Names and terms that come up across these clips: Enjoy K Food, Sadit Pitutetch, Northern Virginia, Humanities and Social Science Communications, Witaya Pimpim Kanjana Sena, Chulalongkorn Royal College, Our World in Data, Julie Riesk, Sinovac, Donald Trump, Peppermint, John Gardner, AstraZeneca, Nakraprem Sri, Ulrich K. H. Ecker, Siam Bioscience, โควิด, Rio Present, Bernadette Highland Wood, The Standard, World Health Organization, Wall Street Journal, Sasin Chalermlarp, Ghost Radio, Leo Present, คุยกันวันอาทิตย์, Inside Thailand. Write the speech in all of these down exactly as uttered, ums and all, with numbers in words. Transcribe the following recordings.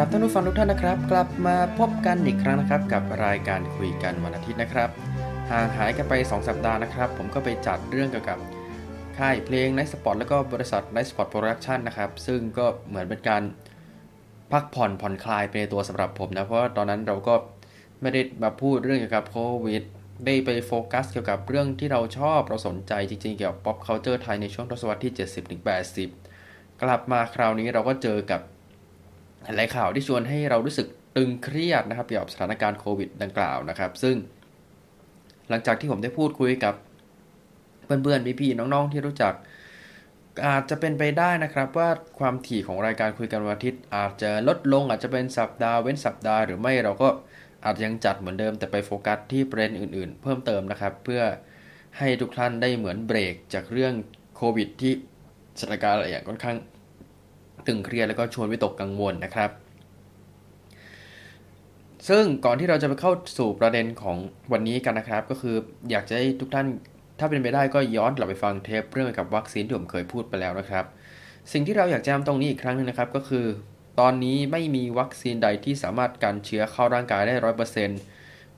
ครับท่านผู้ฟังทุกท่านนะครับกลับมาพบกันอีกครั้งนะครับกับรายการคุยกันวันอาทิตย์นะครับห่างหายกันไปสองสัปดาห์นะครับผมก็ไปจัดเรื่องเกี่ยวกับค่ายเพลงไนท์สปอตแล้วก็บริษัทไนท์สปอตโปรดักชั่นนะครับซึ่งก็เหมือนเป็นการพักผ่อนผ่อนคลายไปในตัวสำหรับผมนะเพราะตอนนั้นเราก็ไม่ได้มาพูดเรื่องเกี่ยวกับโควิดได้ไปโฟกัสเกี่ยวกับเรื่องที่เราชอบเราสนใจจริงๆเกี่ยวกับ pop culture ไทยในช่วงทศวรรษที่ เจ็ดสิบถึงแปดสิบ กลับมาคราวนี้เราก็เจอกับหลายข่าวที่ชวนให้เรารู้สึกตึงเครียดนะครับเกี่ยวกับสถานการณ์โควิดดังกล่าวนะครับซึ่งหลังจากที่ผมได้พูดคุยกับเพื่อนๆพี่ๆน้องๆที่รู้จักอาจจะเป็นไปได้นะครับว่าความถี่ของรายการคุยกันวันอาทิตย์อาจจะลดลงอาจจะเป็นสัปดาห์เว้นสัปดาห์หรือไม่เราก็อาจยังจัดเหมือนเดิมแต่ไปโฟกัสที่ประเด็นอื่นๆเพิ่มเติมนะครับเพื่อให้ทุกท่านได้เหมือนเบรกจากเรื่องโควิดที่สถานการณ์หลายอย่างค่อนข้างตึงเครียดแล้วก็ชวนวิตกกังวลนะครับซึ่งก่อนที่เราจะไปเข้าสู่ประเด็นของวันนี้กันนะครับก็คืออยากจะให้ทุกท่านถ้าเป็นไปได้ก็ย้อนกลับไปฟังเทปเรื่องเกี่ยวกับวัคซีนที่ผมเคยพูดไปแล้วนะครับสิ่งที่เราอยากจะย้ำตรงนี้อีกครั้งนึงนะครับก็คือตอนนี้ไม่มีวัคซีนใดที่สามารถกันเชื้อเข้าร่างกายได้ ร้อยเปอร์เซ็นต์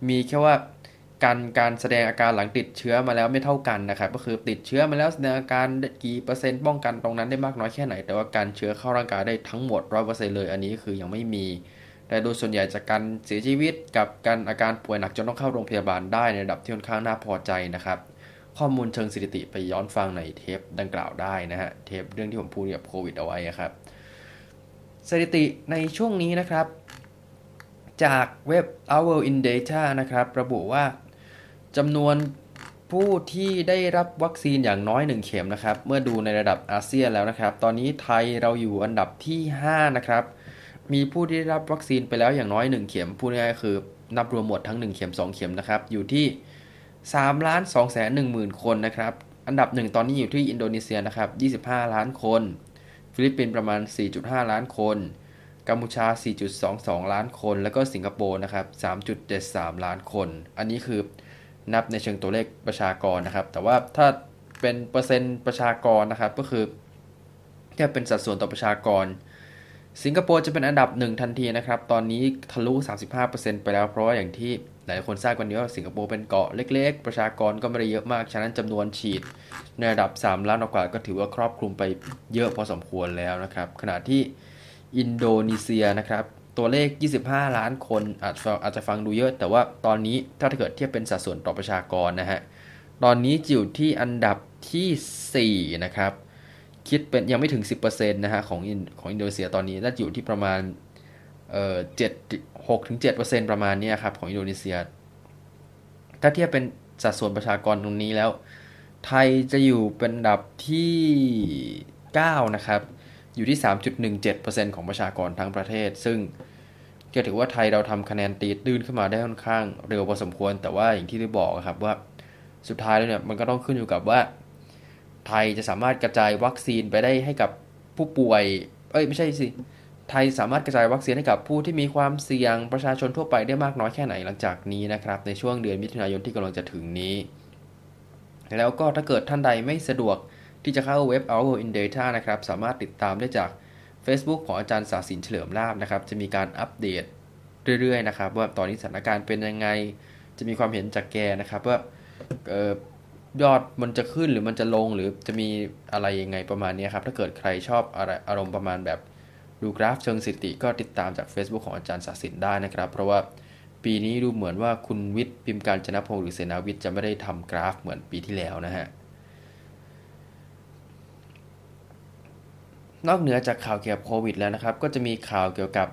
มีแค่ว่าการการแสดงอาการหลังติดเชื้อมาแล้วไม่เท่ากันนะครับก็คือติดเชื้อมาแล้วแสดงอาการกี่เปอร์เซ็นต์ป้องกันตรงนั้นได้มากน้อยแค่ไหนแต่ว่าการเชื้อเข้าร่างกายได้ทั้งหมด ร้อยเปอร์เซ็นต์ เลยอันนี้คือยังไม่มีแต่โดยส่วนใหญ่จากการเสียชีวิตกับการอาการป่วยหนักจนต้องเข้าโรงพยาบาลได้ในระดับที่ค่อนข้างน่าพอใจนะครับข้อมูลเชิงสถิติไปย้อนฟังในเทปดังกล่าวได้นะฮะเทปเรื่องที่ผมพูดเกี่ยวกับโควิดเอาไว้ครับสถิติในช่วงนี้นะครับจากเว็บ Our World in Data นะครับระบุว่าจำนวนผู้ที่ได้รับวัคซีนอย่างน้อยหนึ่งเข็มนะครับเมื่อดูในระดับอาเซียนแล้วนะครับตอนนี้ไทยเราอยู่อันดับที่ห้านะครับมีผู้ที่ได้รับวัคซีนไปแล้วอย่างน้อยหนึ่งเข็มพูดง่ายๆคือนับรวมหมดทั้งหนึ่งเข็มสองเข็มนะครับอยู่ที่ สามล้านสองแสนหนึ่งหมื่น คนนะครับอันดับหนึ่งตอนนี้อยู่ที่อินโดนีเซียนะครับยี่สิบห้าล้านคนฟิลิปปินส์ประมาณ สี่จุดห้า ล้านคนกัมพูชา สี่จุดสองสอง ล้านคนแล้วก็สิงคโปร์นะครับ สามจุดเจ็ดสาม ล้านคนอันนี้คือนับในเชิงตัวเลขประชากรนะครับแต่ว่าถ้าเป็นเปอร์เซ็นต์ประชากรนะครับก็คือแค่เป็นสัดส่วนต่อประชากรสิงคโปร์จะเป็นอันดับหนึ่งทันทีนะครับตอนนี้ทะลุ สามสิบห้าเปอร์เซ็นต์ ไปแล้วเพราะว่าอย่างที่หลายคนทราบกันดีว่าสิงคโปร์เป็นเกาะเล็กๆประชากรก็ไม่ได้เยอะมากฉะนั้นจำนวนฉีดในระดับสามล้านกว่าก็ถือว่าครอบคลุมไปเยอะพอสมควรแล้วนะครับขณะที่อินโดนีเซียนะครับตัวเลขยี่สิบห้าล้านคนอาจจะอาจจะฟังดูเยอะแต่ว่าตอนนี้ถ้าเกิดเทียบเป็นสัดส่วนต่อประชากรนะฮะตอนนี้อยู่ที่อันดับที่สี่นะครับคิดเป็นยังไม่ถึง สิบเปอร์เซ็นต์ นะฮะของของอินโดนีเซียตอนนี้น่าจะอยู่ที่ประมาณเอ่อเจ็ด หกถึงเจ็ดเปอร์เซ็นต์ ประมาณนี้ครับของอินโดนีเซียถ้าเทียบเป็นสัดส่วนประชากรตรงนี้แล้วไทยจะอยู่เป็นอันดับที่เก้านะครับอยู่ที่ สามจุดหนึ่งเจ็ดเปอร์เซ็นต์ ของประชากรทั้งประเทศซึ่งก็ถือว่าไทยเราทำคะแนนตีตื้นขึ้นมาได้ค่อนข้างเร็วพอสมควรแต่ว่าอย่างที่ได้บอกครับว่าสุดท้ายแล้วเนี่ยมันก็ต้องขึ้นอยู่กับว่าไทยจะสามารถกระจายวัคซีนไปได้ให้กับผู้ป่วยเอ้ยไม่ใช่สิไทยสามารถกระจายวัคซีนให้กับผู้ที่มีความเสี่ยงประชาชนทั่วไปได้มากน้อยแค่ไหนหลังจากนี้นะครับในช่วงเดือนมิถุนายนที่กำลังจะถึงนี้แล้วก็ถ้าเกิดท่านใดไม่สะดวกที่จะเข้าเว็บ Our World in Data นะครับสามารถติดตามได้จาก Facebook ของอาจารย์ศาสินเฉลิมลาภนะครับจะมีการอัปเดตเรื่อยๆนะครับว่าตอนนี้สถานการณ์เป็นยังไงจะมีความเห็นจากแกนะครับว่าเอ่อยอดมันจะขึ้นหรือมันจะลงหรือจะมีอะไรยังไงประมาณนี้ครับถ้าเกิดใครชอบอะไรอารมณ์ประมาณแบบดูกราฟเชิงสถิติก็ติดตามจาก Facebook ของอาจารย์ศาสินได้นะครับเพราะว่าปีนี้ดูเหมือนว่าคุณวิทย์พิมพ์การจนพงศ์หรือเสนาวิทย์จะไม่ได้ทำกราฟเหมือนปีที่แล้วนะฮะนอกเหนือจากข่าวเกี่ยวกับโควิดแล้วนะครับก็จะมีข่าวเกี่ยวกับ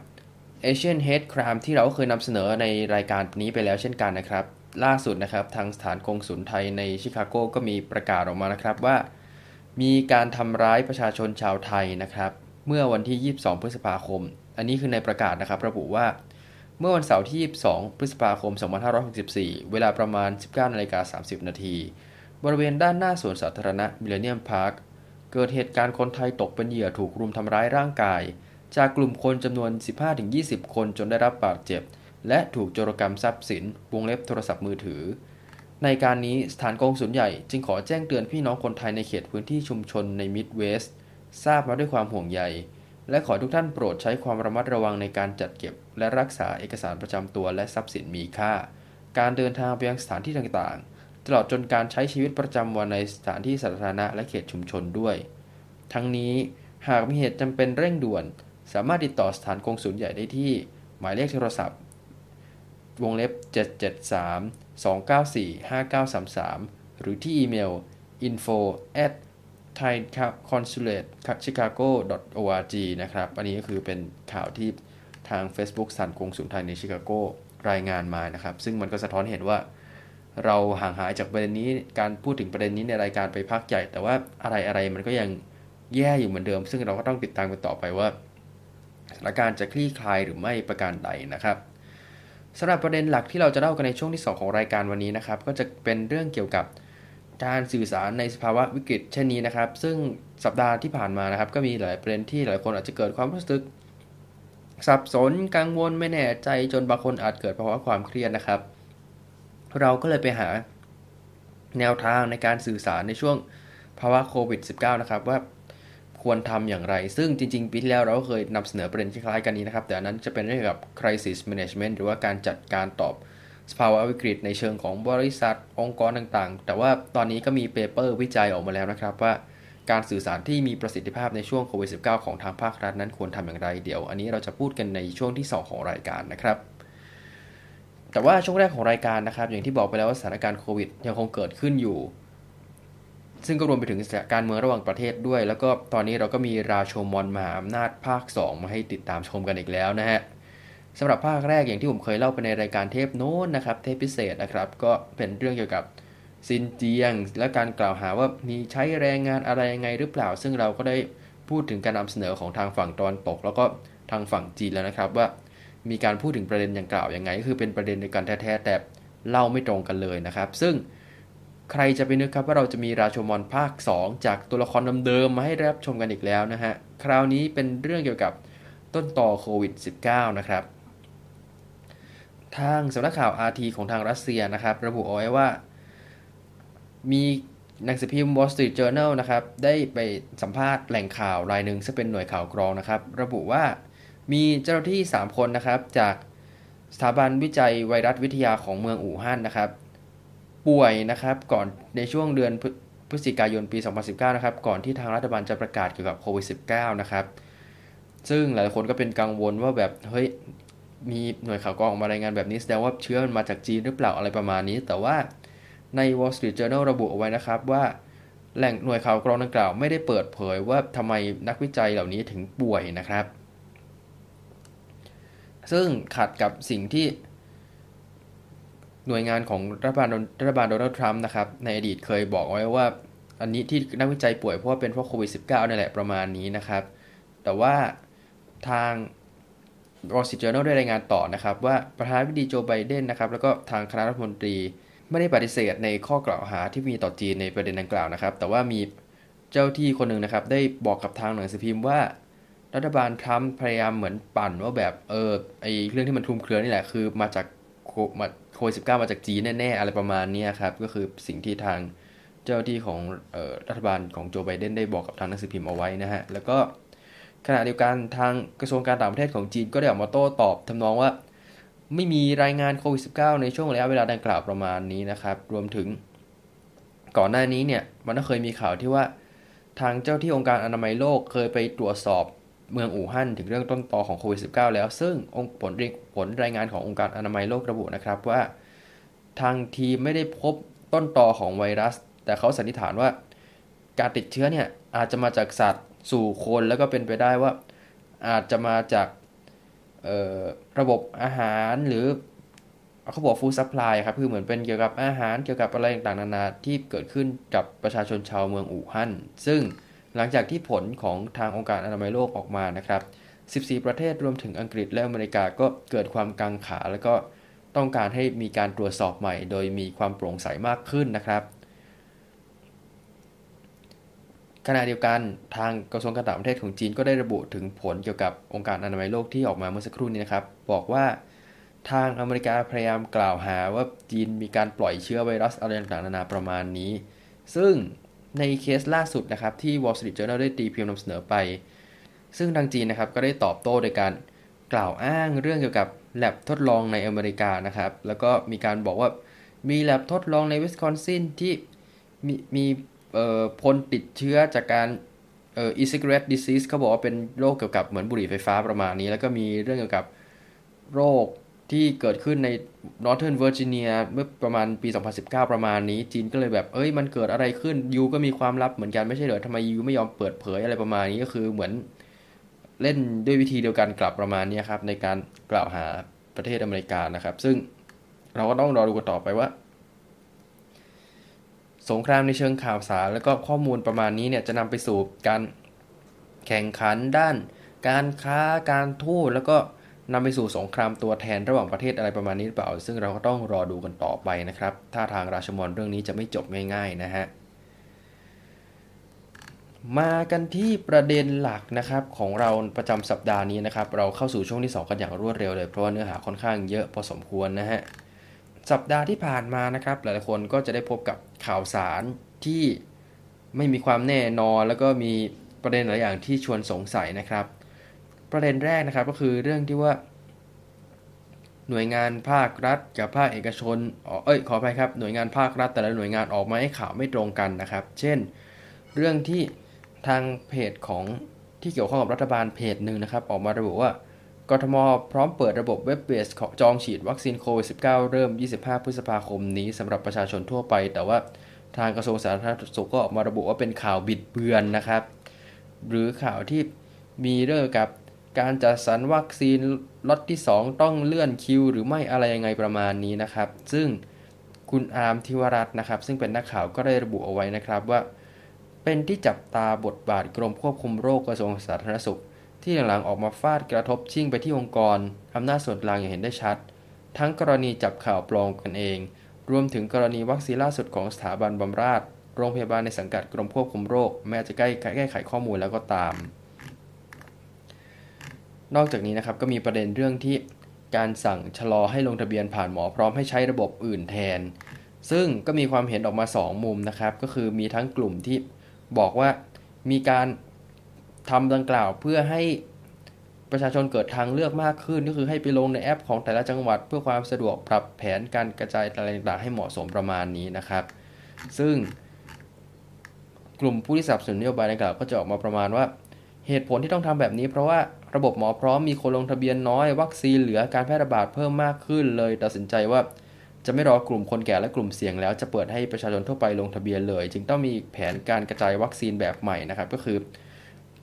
Asian Hate Crime ที่เราเคยนำเสนอในรายการนี้ไปแล้วเช่นกันนะครับล่าสุดนะครับทางสถานกงสุลไทยในชิคาโกก็มีประกาศออกมานะครับว่ามีการทำร้ายประชาชนชาวไทยนะครับเมื่อวันที่ยี่สิบสองพฤษภาคมอันนี้คือในประกาศนะครับระบุว่าเมื่อวันเสาร์ที่ยี่สิบสองพฤษภาคมสองพันห้าร้อยหกสิบสี่เวลาประมาณ สิบเก้านาฬิกาสามสิบนาทีบริเวณด้านหน้าสวนสาธารณะมิลเลเนียมพาร์คเกิดเหตุการณ์คนไทยตกเป็นเหยื่อถูกรุมทำร้ายร่างกายจากกลุ่มคนจำนวน สิบห้าถึงยี่สิบ คนจนได้รับบาดเจ็บและถูกโจรกรรมทรัพย์สินวงเล็บโทรศัพท์มือถือในการนี้สถานกงสุลใหญ่จึงขอแจ้งเตือนพี่น้องคนไทยในเขตพื้นที่ชุมชนในมิดเวสทราบมาด้วยความห่วงใย และขอทุกท่านโปรดใช้ความระมัดระวังในการจัดเก็บและรักษาเอกสารประจำตัวและทรัพย์สินมีค่าการเดินทางไปยังสถานที่ต่างๆตลอดจนการใช้ชีวิตประจำวันในสถานที่สาธารณะและเขตชุมชนด้วยทั้งนี้หากมีเหตุจำเป็นเร่งด่วนสามารถติดต่อสถานกงสุลใหญ่ได้ที่หมายเลขโทรศัพท์วงเล็บเจ็ด เจ็ด สาม สอง เก้า สี่ ห้า เก้า สาม สามหรือที่อีเมล info at thai consulate chicago dot org นะครับอันนี้ก็คือเป็นข่าวที่ทาง Facebook สถานกงสุลไทยในชิคาโกรายงานมานะครับซึ่งมันก็สะท้อนเห็นว่าเราห่างหายจากประเด็นนี้การพูดถึงประเด็นนี้ในรายการไปพักใหญ่แต่ว่าอะไรๆมันก็ยังแย่อยู่เหมือนเดิมซึ่งเราก็ต้องติดตามกันต่อไปว่าสถานการณ์จะคลี่คลายหรือไม่ประการใดนะครับสำหรับประเด็นหลักที่เราจะเล่ากันในช่วงที่สองของรายการวันนี้นะครับก็จะเป็นเรื่องเกี่ยวกับการสื่อสารในสภาวะวิกฤตเช่นนี้นะครับซึ่งสัปดาห์ที่ผ่านมานะครับก็มีหลายประเด็นที่หลายคนอาจจะเกิดความรู้สึกสับสนกังวลไม่แน่ใจจนบางคนอาจเกิดภาวะความเครียดนะครับเราก็เลยไปหาแนวทางในการสื่อสารในช่วงภาวะโควิด สิบเก้า นะครับว่าควรทำอย่างไรซึ่งจริงๆปีที่แล้วเราก็เคยนำเสนอประเด็นคล้ายๆกันนี้นะครับแต่อันนั้นจะเป็นเรื่องเกี่ยวกับ crisis management หรือว่าการจัดการตอบสภาวะวิกฤตในเชิงของบริษัทองค์กรต่างๆแต่ว่าตอนนี้ก็มีเปเปอร์วิจัยออกมาแล้วนะครับว่าการสื่อสารที่มีประสิทธิภาพในช่วงโควิด สิบเก้า ของทางภาครัฐนั้นควรทำอย่างไรเดี๋ยวอันนี้เราจะพูดกันในช่วงที่สองของรายการนะครับแต่ว่าช่วงแรกของรายการนะครับอย่างที่บอกไปแล้วว่าสถานการณ์โควิดยังคงเกิดขึ้นอยู่ซึ่งก็รวมไปถึงการเมืองระหว่างประเทศด้วยแล้วก็ตอนนี้เราก็มีราโชมอนมหาอำนาจภาคสองมาให้ติดตามชมกันอีกแล้วนะฮะสำหรับภาคแรกอย่างที่ผมเคยเล่าไปในรายการเทปโน้นนะครับเทปพิเศษนะครับก็เป็นเรื่องเกี่ยวกับซินเจียงและการกล่าวหาว่ามีใช้แรงงานอะไรยังไงหรือเปล่าซึ่งเราก็ได้พูดถึงการนำเสนอของทางฝั่งตอนตกแล้วก็ทางฝั่งจีนแล้วนะครับว่ามีการพูดถึงประเด็นอย่างกล่าวยังไงก็คือเป็นประเด็นเดียวกันแท้ๆแต่เล่าไม่ตรงกันเลยนะครับซึ่งใครจะไปนึกครับว่าเราจะมีราโชมอนภาคสองจากตัวละครเดิมๆมาให้ได้รับชมกันอีกแล้วนะฮะคราวนี้เป็นเรื่องเกี่ยวกับต้นต่อโควิด สิบเก้า นะครับทางสำนักข่าว อาร์ ที ของทางรัสเซียนะครับระบุเอาไว้ว่ามีหนังสือพิมพ์ Wall Street Journal นะครับได้ไปสัมภาษณ์แหล่งข่าวรายหนึ่งซึ่งเป็นหน่วยข่าวกรองนะครับระบุว่ามีเจ้าหน้าที่สามคนนะครับจากสถาบันวิจัยไวรัสวิทยาของเมืองอู่ฮั่นนะครับป่วยนะครับก่อนในช่วงเดือนพฤศจิกายนปีสองพันสิบเก้านะครับก่อนที่ทางรัฐบาลจะประกาศเกี่ยวกับโควิด สิบเก้า นะครับซึ่งหลายคนก็เป็นกังวลว่าแบบเฮ้ยมีหน่วยข่าวกรองออกมารายงานแบบนี้แสดงว่าเชื้อมันมาจากจีนหรือเปล่าอะไรประมาณนี้แต่ว่าใน Wall Street Journal ระบุเอาไว้นะครับว่าแหล่งหน่วยข่าวกรองดังกล่าวไม่ได้เปิดเผยว่าทำไมนักวิจัยเหล่านี้ถึงป่วยนะครับซึ่งขัดกับสิ่งที่หน่วยงานของรัฐบาลรัฐบาลโดนัลด์ทรัมป์นะครับในอดีตเคยบอกไว้ว่าอันนี้ที่นักวิจัยป่วยเพราะว่าเป็นเพราะโควิด สิบเก้า นั่นแหละประมาณนี้นะครับแต่ว่าทาง Wall Street Journal ได้รายงานต่อนะครับว่าประธานาธิบดีโจไบเดนนะครับแล้วก็ทางคณะรัฐมนตรีไม่ได้ปฏิเสธในข้อกล่าวหาที่มีต่อจีนในประเด็นดังกล่าวนะครับแต่ว่ามีเจ้าที่คนหนึ่งนะครับได้บอกกับทางหนังสือพิมพ์ว่ารัฐบาลทรัมป์พยายามเหมือนปั่นว่าแบบเออไอเรื่องที่มันคลุมเครือนี่แหละคือมาจากโคมาโควิด สิบเก้า มาจากจีนแน่ๆอะไรประมาณนี้ครับก็คือสิ่งที่ทางเจ้าที่ของเอ่อรัฐบาลของโจไบเดนได้บอกกับทางหนังสือพิมพ์เอาไว้นะฮะแล้วก็ขณะเดียวกันทางกระทรวงการต่างประเทศของจีนก็ได้ออกมาโต้ตอบทำนองว่าไม่มีรายงานโควิด สิบเก้า ในช่วงระยะเวลาดังกล่าวประมาณนี้นะครับรวมถึงก่อนหน้านี้เนี่ยมันก็เคยมีข่าวที่ว่าทางเจ้าที่องค์การอนามัยโลกเคยไปตรวจสอบเมืองอู่ฮั่นถึงเรื่องต้นตอของโควิด สิบเก้า แล้วซึ่งองค์ผลผลรายงานขององค์การอนามัยโลกระบุนะครับว่าทางทีไม่ได้พบต้นตอของไวรัสแต่เขาสันนิษฐานว่าการติดเชื้อเนี่ยอาจจะมาจากสัตว์สู่คนแล้วก็เป็นไปได้ว่าอาจจะมาจากระบบอาหารหรือเขาบอกฟู้ดซัพพลายครับคือเหมือนเป็นเกี่ยวกับอาหารเกี่ยวกับอะไรต่างๆนานาที่เกิดขึ้นกับประชาชนชาวเมืองอู่ฮั่นซึ่งหลังจากที่ผลของทางองค์การอนามัยโลกออกมานะครับสิบสี่ประเทศรวมถึงอังกฤษและอเมริกาก็เกิดความกังขาแล้วก็ต้องการให้มีการตรวจสอบใหม่โดยมีความโปร่งใสมากขึ้นนะครับขณะเดียวกันทางกระทรวงการต่างประเทศของจีนก็ได้ระบุถึงผลเกี่ยวกับองค์การอนามัยโลกที่ออกมาเมื่อสักครู่นี้นะครับบอกว่าทางอเมริกาพยายามกล่าวหาว่าจีนมีการปล่อยเชื้อไวรัสอะไรต่างๆนานาประมาณนี้ซึ่งในเคสล่าสุดนะครับที่ Wall Street Journal ได้ตีพิมพ์นำเสนอไป ซึ่งทางจีนนะครับก็ได้ตอบโต้โดยการกล่าวอ้างเรื่องเกี่ยวกับแลบทดลองในอเมริกานะครับแล้วก็มีการบอกว่ามีแลบทดลองในวิสคอนซินที่มีมีพลติดเชื้อจากการเอ่อ e-cigarette disease เขาบอกว่าเป็นโรคเกี่ยวกับเหมือนบุหรี่ไฟฟ้าประมาณนี้แล้วก็มีเรื่องเกี่ยวกับโรคที่เกิดขึ้นใน Northern Virginia เมื่อประมาณปีสองพันสิบเก้าประมาณนี้จีนก็เลยแบบเอ้ยมันเกิดอะไรขึ้นยูก็มีความลับเหมือนกันไม่ใช่เหรอทำไมยูไม่ยอมเปิดเผยอะไรประมาณนี้ก็คือเหมือนเล่นด้วยวิธีเดียวกันกลับประมาณนี้ครับในการกล่าวหาประเทศอเมริกานะครับซึ่งเราก็ต้องรอดูกันต่อไปว่าสงครามในเชิงข่าวสารแล้วก็ข้อมูลประมาณนี้เนี่ยจะนำไปสู่การแข่งขันด้านการค้าการทูตแล้วก็นำไปสู่สงครามตัวแทนระหว่างประเทศอะไรประมาณนี้หรือเปล่าซึ่งเราก็ต้องรอดูกันต่อไปนะครับถ้าทางราชมนเรื่องนี้จะไม่จบง่ายๆนะฮะมากันที่ประเด็นหลักนะครับของเราประจำสัปดาห์นี้นะครับเราเข้าสู่ช่วงที่สองกันอย่างรวดเร็วเลยเพราะว่าเนื้อหาค่อนข้างเยอะพอสมควรนะฮะสัปดาห์ที่ผ่านมานะครับหลายๆคนก็จะได้พบกับข่าวสารที่ไม่มีความแน่นอนแล้วก็มีประเด็นหลายอย่างที่ชวนสงสัยนะครับประเด็นแรกนะครับก็คือเรื่องที่ว่าหน่วยงานภาครัฐกับภาคเอกชนเอ้ยขออภัยครับหน่วยงานภาครัฐแต่ละหน่วยงานออกมาให้ข่าวไม่ตรงกันนะครับเช่นเรื่องที่ทางเพจของที่เกี่ยวข้องกับรัฐบาลเพจนึงนะครับออกมาระบุว่ากทมพร้อมเปิดระบบเว็บเบสจองฉีดวัคซีนโควิด สิบเก้า เริ่มยี่สิบห้าพฤษภาคมนี้สำหรับประชาชนทั่วไปแต่ว่าทางกระทรวงสาธารณสุขก็ออกมาระบุว่าเป็นข่าวบิดเบือนนะครับหรือข่าวที่มีเรื่องกับการจัดสรรวัคซีนล็อตที่สองต้องเลื่อนคิวหรือไม่อะไรยังไงประมาณนี้นะครับซึ่งคุณอาร์มธิวรัตน์นะครับซึ่งเป็นนักข่าวก็ได้ระบุเอาไว้นะครับว่าเป็นที่จับตาบทบาทกรมควบคุมโรคกระทรวงสาธารณสุขที่หลังๆออกมาฟาดกระทบชิ่งไปที่องค์กรอำนาจส่วนกลางอย่างเห็นได้ชัดทั้งกรณีจับข่าวปลอมกันเองรวมถึงกรณีวัคซีนล่าสุดของสถาบันบำราศโรงพยาบาลในสังกัดกรมควบคุมโรคแม้จะใกล้แก้ไขข้อมูลแล้วก็ตามนอกจากนี้นะครับก็มีประเด็นเรื่องที่การสั่งชะลอให้ลงทะเบียนผ่านหมอพร้อมให้ใช้ระบบอื่นแทนซึ่งก็มีความเห็นออกมาสองมุมนะครับก็คือมีทั้งกลุ่มที่บอกว่ามีการทำดังกล่าวเพื่อให้ประชาชนเกิดทางเลือกมากขึ้นก็คือให้ไปลงในแอปของแต่ละจังหวัดเพื่อความสะดวกปรับแผนการกระจายอะไรต่างๆให้เหมาะสมประมาณนี้นะครับซึ่งกลุ่มผู้ที่สนับสนุนนโยบายดังกล่าวก็จะออกมาประมาณว่าเหตุผลที่ต้องทำแบบนี้เพราะว่าระบบหมอพร้อมมีคนลงทะเบียนน้อยวัคซีนเหลือการแพร่ระบาดเพิ่มมากขึ้นเลยตัดสินใจว่าจะไม่รอกลุ่มคนแก่และกลุ่มเสี่ยงแล้วจะเปิดให้ประชาชนทั่วไปลงทะเบียนเลยจึงต้องมีแผนการกระจายวัคซีนแบบใหม่นะครับก็คือ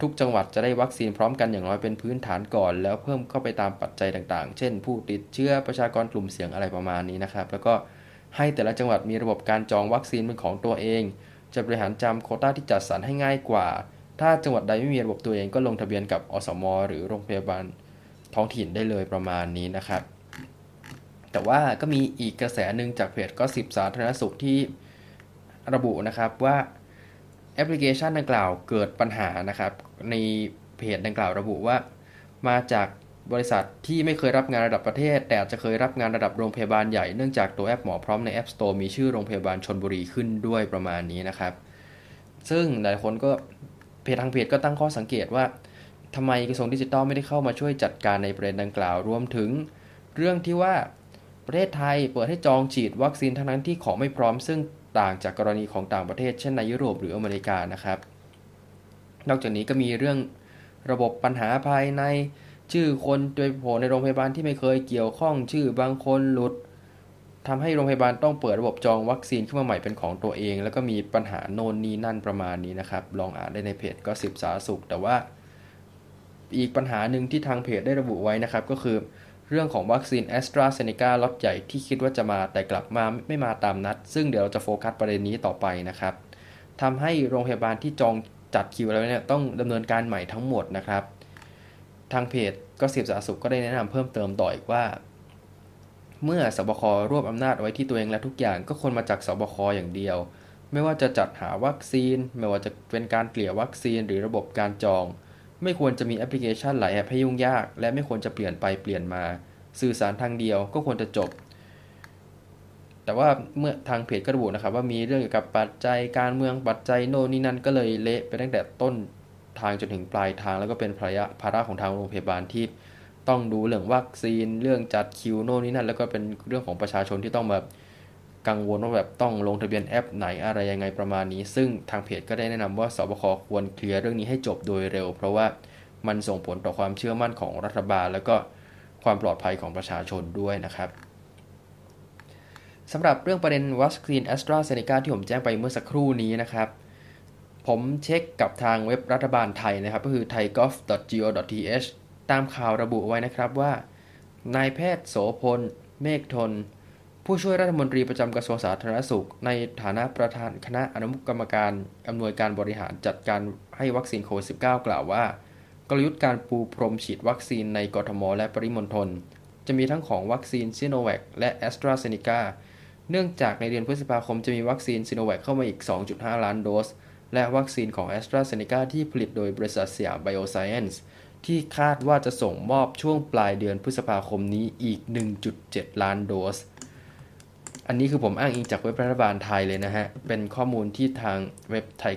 ทุกจังหวัดจะได้วัคซีนพร้อมกันอย่างน้อยเป็นพื้นฐานก่อนแล้วเพิ่มเข้าไปตามปัจจัยต่างๆเช่นผู้ติดเชื้อประชากรกลุ่มเสี่ยงอะไรประมาณนี้นะครับแล้วก็ให้แต่ละจังหวัดมีระบบการจองวัคซีนเป็นของตัวเองจะบริหารจำโควต้าที่จัดสรรให้ง่ายกว่าถ้าจังหวัดใดไม่มีระบบตัวเองก็ลงทะเบียนกับอสม.หรือโรงพยาบาลท้องถิ่นได้เลยประมาณนี้นะครับแต่ว่าก็มีอีกกระแสนึงจากเพจก็สิบสาธารณสุขที่ระบุนะครับว่าแอปพลิเคชันดังกล่าวเกิดปัญหานะครับในเพจดังกล่าวระบุว่ามาจากบริษัทที่ไม่เคยรับงานระดับประเทศแต่จะเคยรับงานระดับโรงพยาบาลใหญ่เนื่องจากตัวแอปหมอพร้อมใน App Store มีชื่อโรงพยาบาลชลบุรีขึ้นด้วยประมาณนี้นะครับซึ่งหลายคนก็เพจทางเพจก็ตั้งข้อสังเกตว่าทำไมกระทรวงดิจิทัลไม่ได้เข้ามาช่วยจัดการในประเด็นดังกล่าวรวมถึงเรื่องที่ว่าประเทศไทยเปิดให้จองฉีดวัคซีนทั้งนั้นที่ของไม่พร้อมซึ่งต่างจากกรณีของต่างประเทศเช่นในยุโรปหรืออเมริกานะครับนอกจากนี้ก็มีเรื่องระบบปัญหาภายในชื่อคนโดยโผล่ในโรงพยาบาลที่ไม่เคยเกี่ยวข้องชื่อบางคนหลุดทำให้โรงพยาบาลต้องเปิดระบบจองวัคซีนขึ้นมาใหม่เป็นของตัวเองแล้วก็มีปัญหาโน่นนี่นั่นประมาณนี้นะครับลองอ่านได้ในเพจก็สิบสาสุขแต่ว่าอีกปัญหาหนึ่งที่ทางเพจได้ระบุไว้นะครับก็คือเรื่องของวัคซีน AstraZeneca ล็อตใหญ่ที่คิดว่าจะมาแต่กลับมาไม่มาตามนัดซึ่งเดี๋ยวเราจะโฟกัสประเด็นนี้ต่อไปนะครับทำให้โรงพยาบาลที่จองจัดคิวแล้วเนี่ยต้องดำเนินการใหม่ทั้งหมดนะครับทางเพจก็สิบสาสุขก็ได้แนะนำเพิ่มเติมต่ออีกว่าเมื่อสบครวบอำนาจไว้ที่ตัวเองและทุกอย่างก็ควรมาจากสบคอย่างเดียวไม่ว่าจะจัดหาวัคซีนไม่ว่าจะเป็นการเกลี่ยวัคซีนหรือระบบการจองไม่ควรจะมีแอปพลิเคชันหลายแอปให้ยุ่งยากและไม่ควรจะเปลี่ยนไปเปลี่ยนมาสื่อสารทางเดียวก็ควรจะจบแต่ว่าเมื่อทางเพจก็ระบุนะครับว่ามีเรื่องเกี่ยวกับปัจจัยการเมืองปัจจัยโน่นนี่นั่นก็เลยเละไปตั้งแต่ต้น ทางจนถึงปลายทางแล้วก็เป็นภาระของทางโรงพยาบาลที่ต้องดูเรื่องวัคซีนเรื่องจัดคิวโน่นนี่นั่นแล้วก็เป็นเรื่องของประชาชนที่ต้องแบบกังวลว่าแบบต้องลงทะเบียนแอปไหนอะไรยังไงประมาณนี้ซึ่งทางเพจก็ได้แนะนำว่าสบคควรเคลียร์เรื่องนี้ให้จบโดยเร็วเพราะว่ามันส่งผลต่อความเชื่อมั่นของรัฐบาลแล้วก็ความปลอดภัยของประชาชนด้วยนะครับสำหรับเรื่องประเด็นวัคซีนแอสตราเซเนกาที่ผมแจ้งไปเมื่อสักครู่นี้นะครับผมเช็คกับทางเว็บรัฐบาลไทยนะครับก็คือ ไทย จี โอ วี ดอท ที เอช ตามข่าวระบุไว้นะครับว่านายแพทย์โสพลเมฆธนผู้ช่วยรัฐมนตรีประจำกระทรวงสาธารณสุขในฐานะประธานคณะอนุกรรมการอำนวยการบริหารจัดการให้วัคซีนโควิด สิบเก้า กล่าวว่ากลยุทธ์การปูพรมฉีดวัคซีนในกทมและปริมณฑลจะมีทั้งของวัคซีนซิโนแวคและแอสตราเซเนกาเนื่องจากในเดือนพฤษภาคมจะมีวัคซีนซิโนแวคเข้ามาอีก สองจุดห้าล้านโดสและวัคซีนของ AstraZeneca ที่ผลิตโดยบริษัทสยามไบโอไซเอนซ์ที่คาดว่าจะส่งมอบช่วงปลายเดือนพฤษภาคมนี้อีก หนึ่งจุดเจ็ดล้านโดสอันนี้คือผมอ้างอิงจากเว็บรัฐบาลไทยเลยนะฮะเป็นข้อมูลที่ทางเว็บ ไทย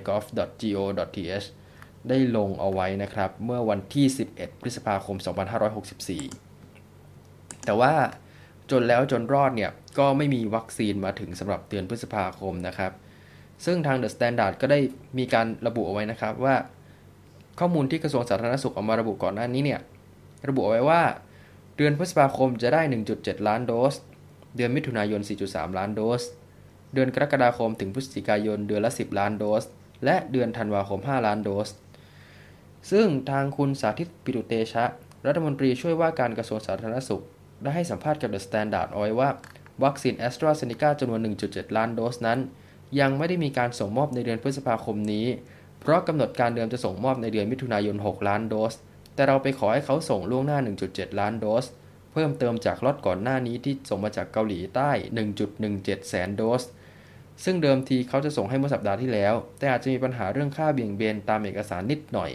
จี โอ วี ดอท ที โอ ดอท ที เอช ได้ลงเอาไว้นะครับเมื่อวันที่สิบเอ็ดพฤษภาคมสองพันห้าร้อยหกสิบสี่แต่ว่าจนแล้วจนรอดเนี่ยก็ไม่มีวัคซีนมาถึงสำหรับเดือนพฤษภาคมนะครับซึ่งทาง The Standard ก็ได้มีการระบุเอาไว้นะครับว่าข้อมูลที่กระทรวงสาธารณสุขออกมาระบุก่อนหน้านี้เนี่ยระบุเอาไว้ว่าเดือนพฤษภาคมจะได้ หนึ่งจุดเจ็ดล้านโดสเดือนมิถุนายน สี่จุดสามล้านโดสเดือนกรกฎาคมถึงพฤศจิกายนเดือนละสิบล้านโดสและเดือนธันวาคมห้าล้านโดสซึ่งทางคุณสาธิตปิตุเตชะรัฐมนตรีช่วยว่าการกระทรวงสาธารณสุขได้ให้สัมภาษณ์กับ The Standard เอาไว้ว่าวัคซีน AstraZeneca จำนวน หนึ่งจุดเจ็ดล้านโดสนั้นยังไม่ได้มีการส่งมอบในเดือนพฤษภาคมนี้เพราะกำหนดการเดิมจะส่งมอบในเดือนมิถุนายนหกล้านโดสแต่เราไปขอให้เขาส่งล่วงหน้า หนึ่งจุดเจ็ดล้านโดสเพิ่มเติมจากล็อตก่อนหน้านี้ที่ส่งมาจากเกาหลีใต้ หนึ่งจุดหนึ่งเจ็ดแสนโดสซึ่งเดิมทีเขาจะส่งให้เมื่อสัปดาห์ที่แล้วแต่อาจจะมีปัญหาเรื่องค่าเบี่ยงเบนตามเอกสารนิดหน่อย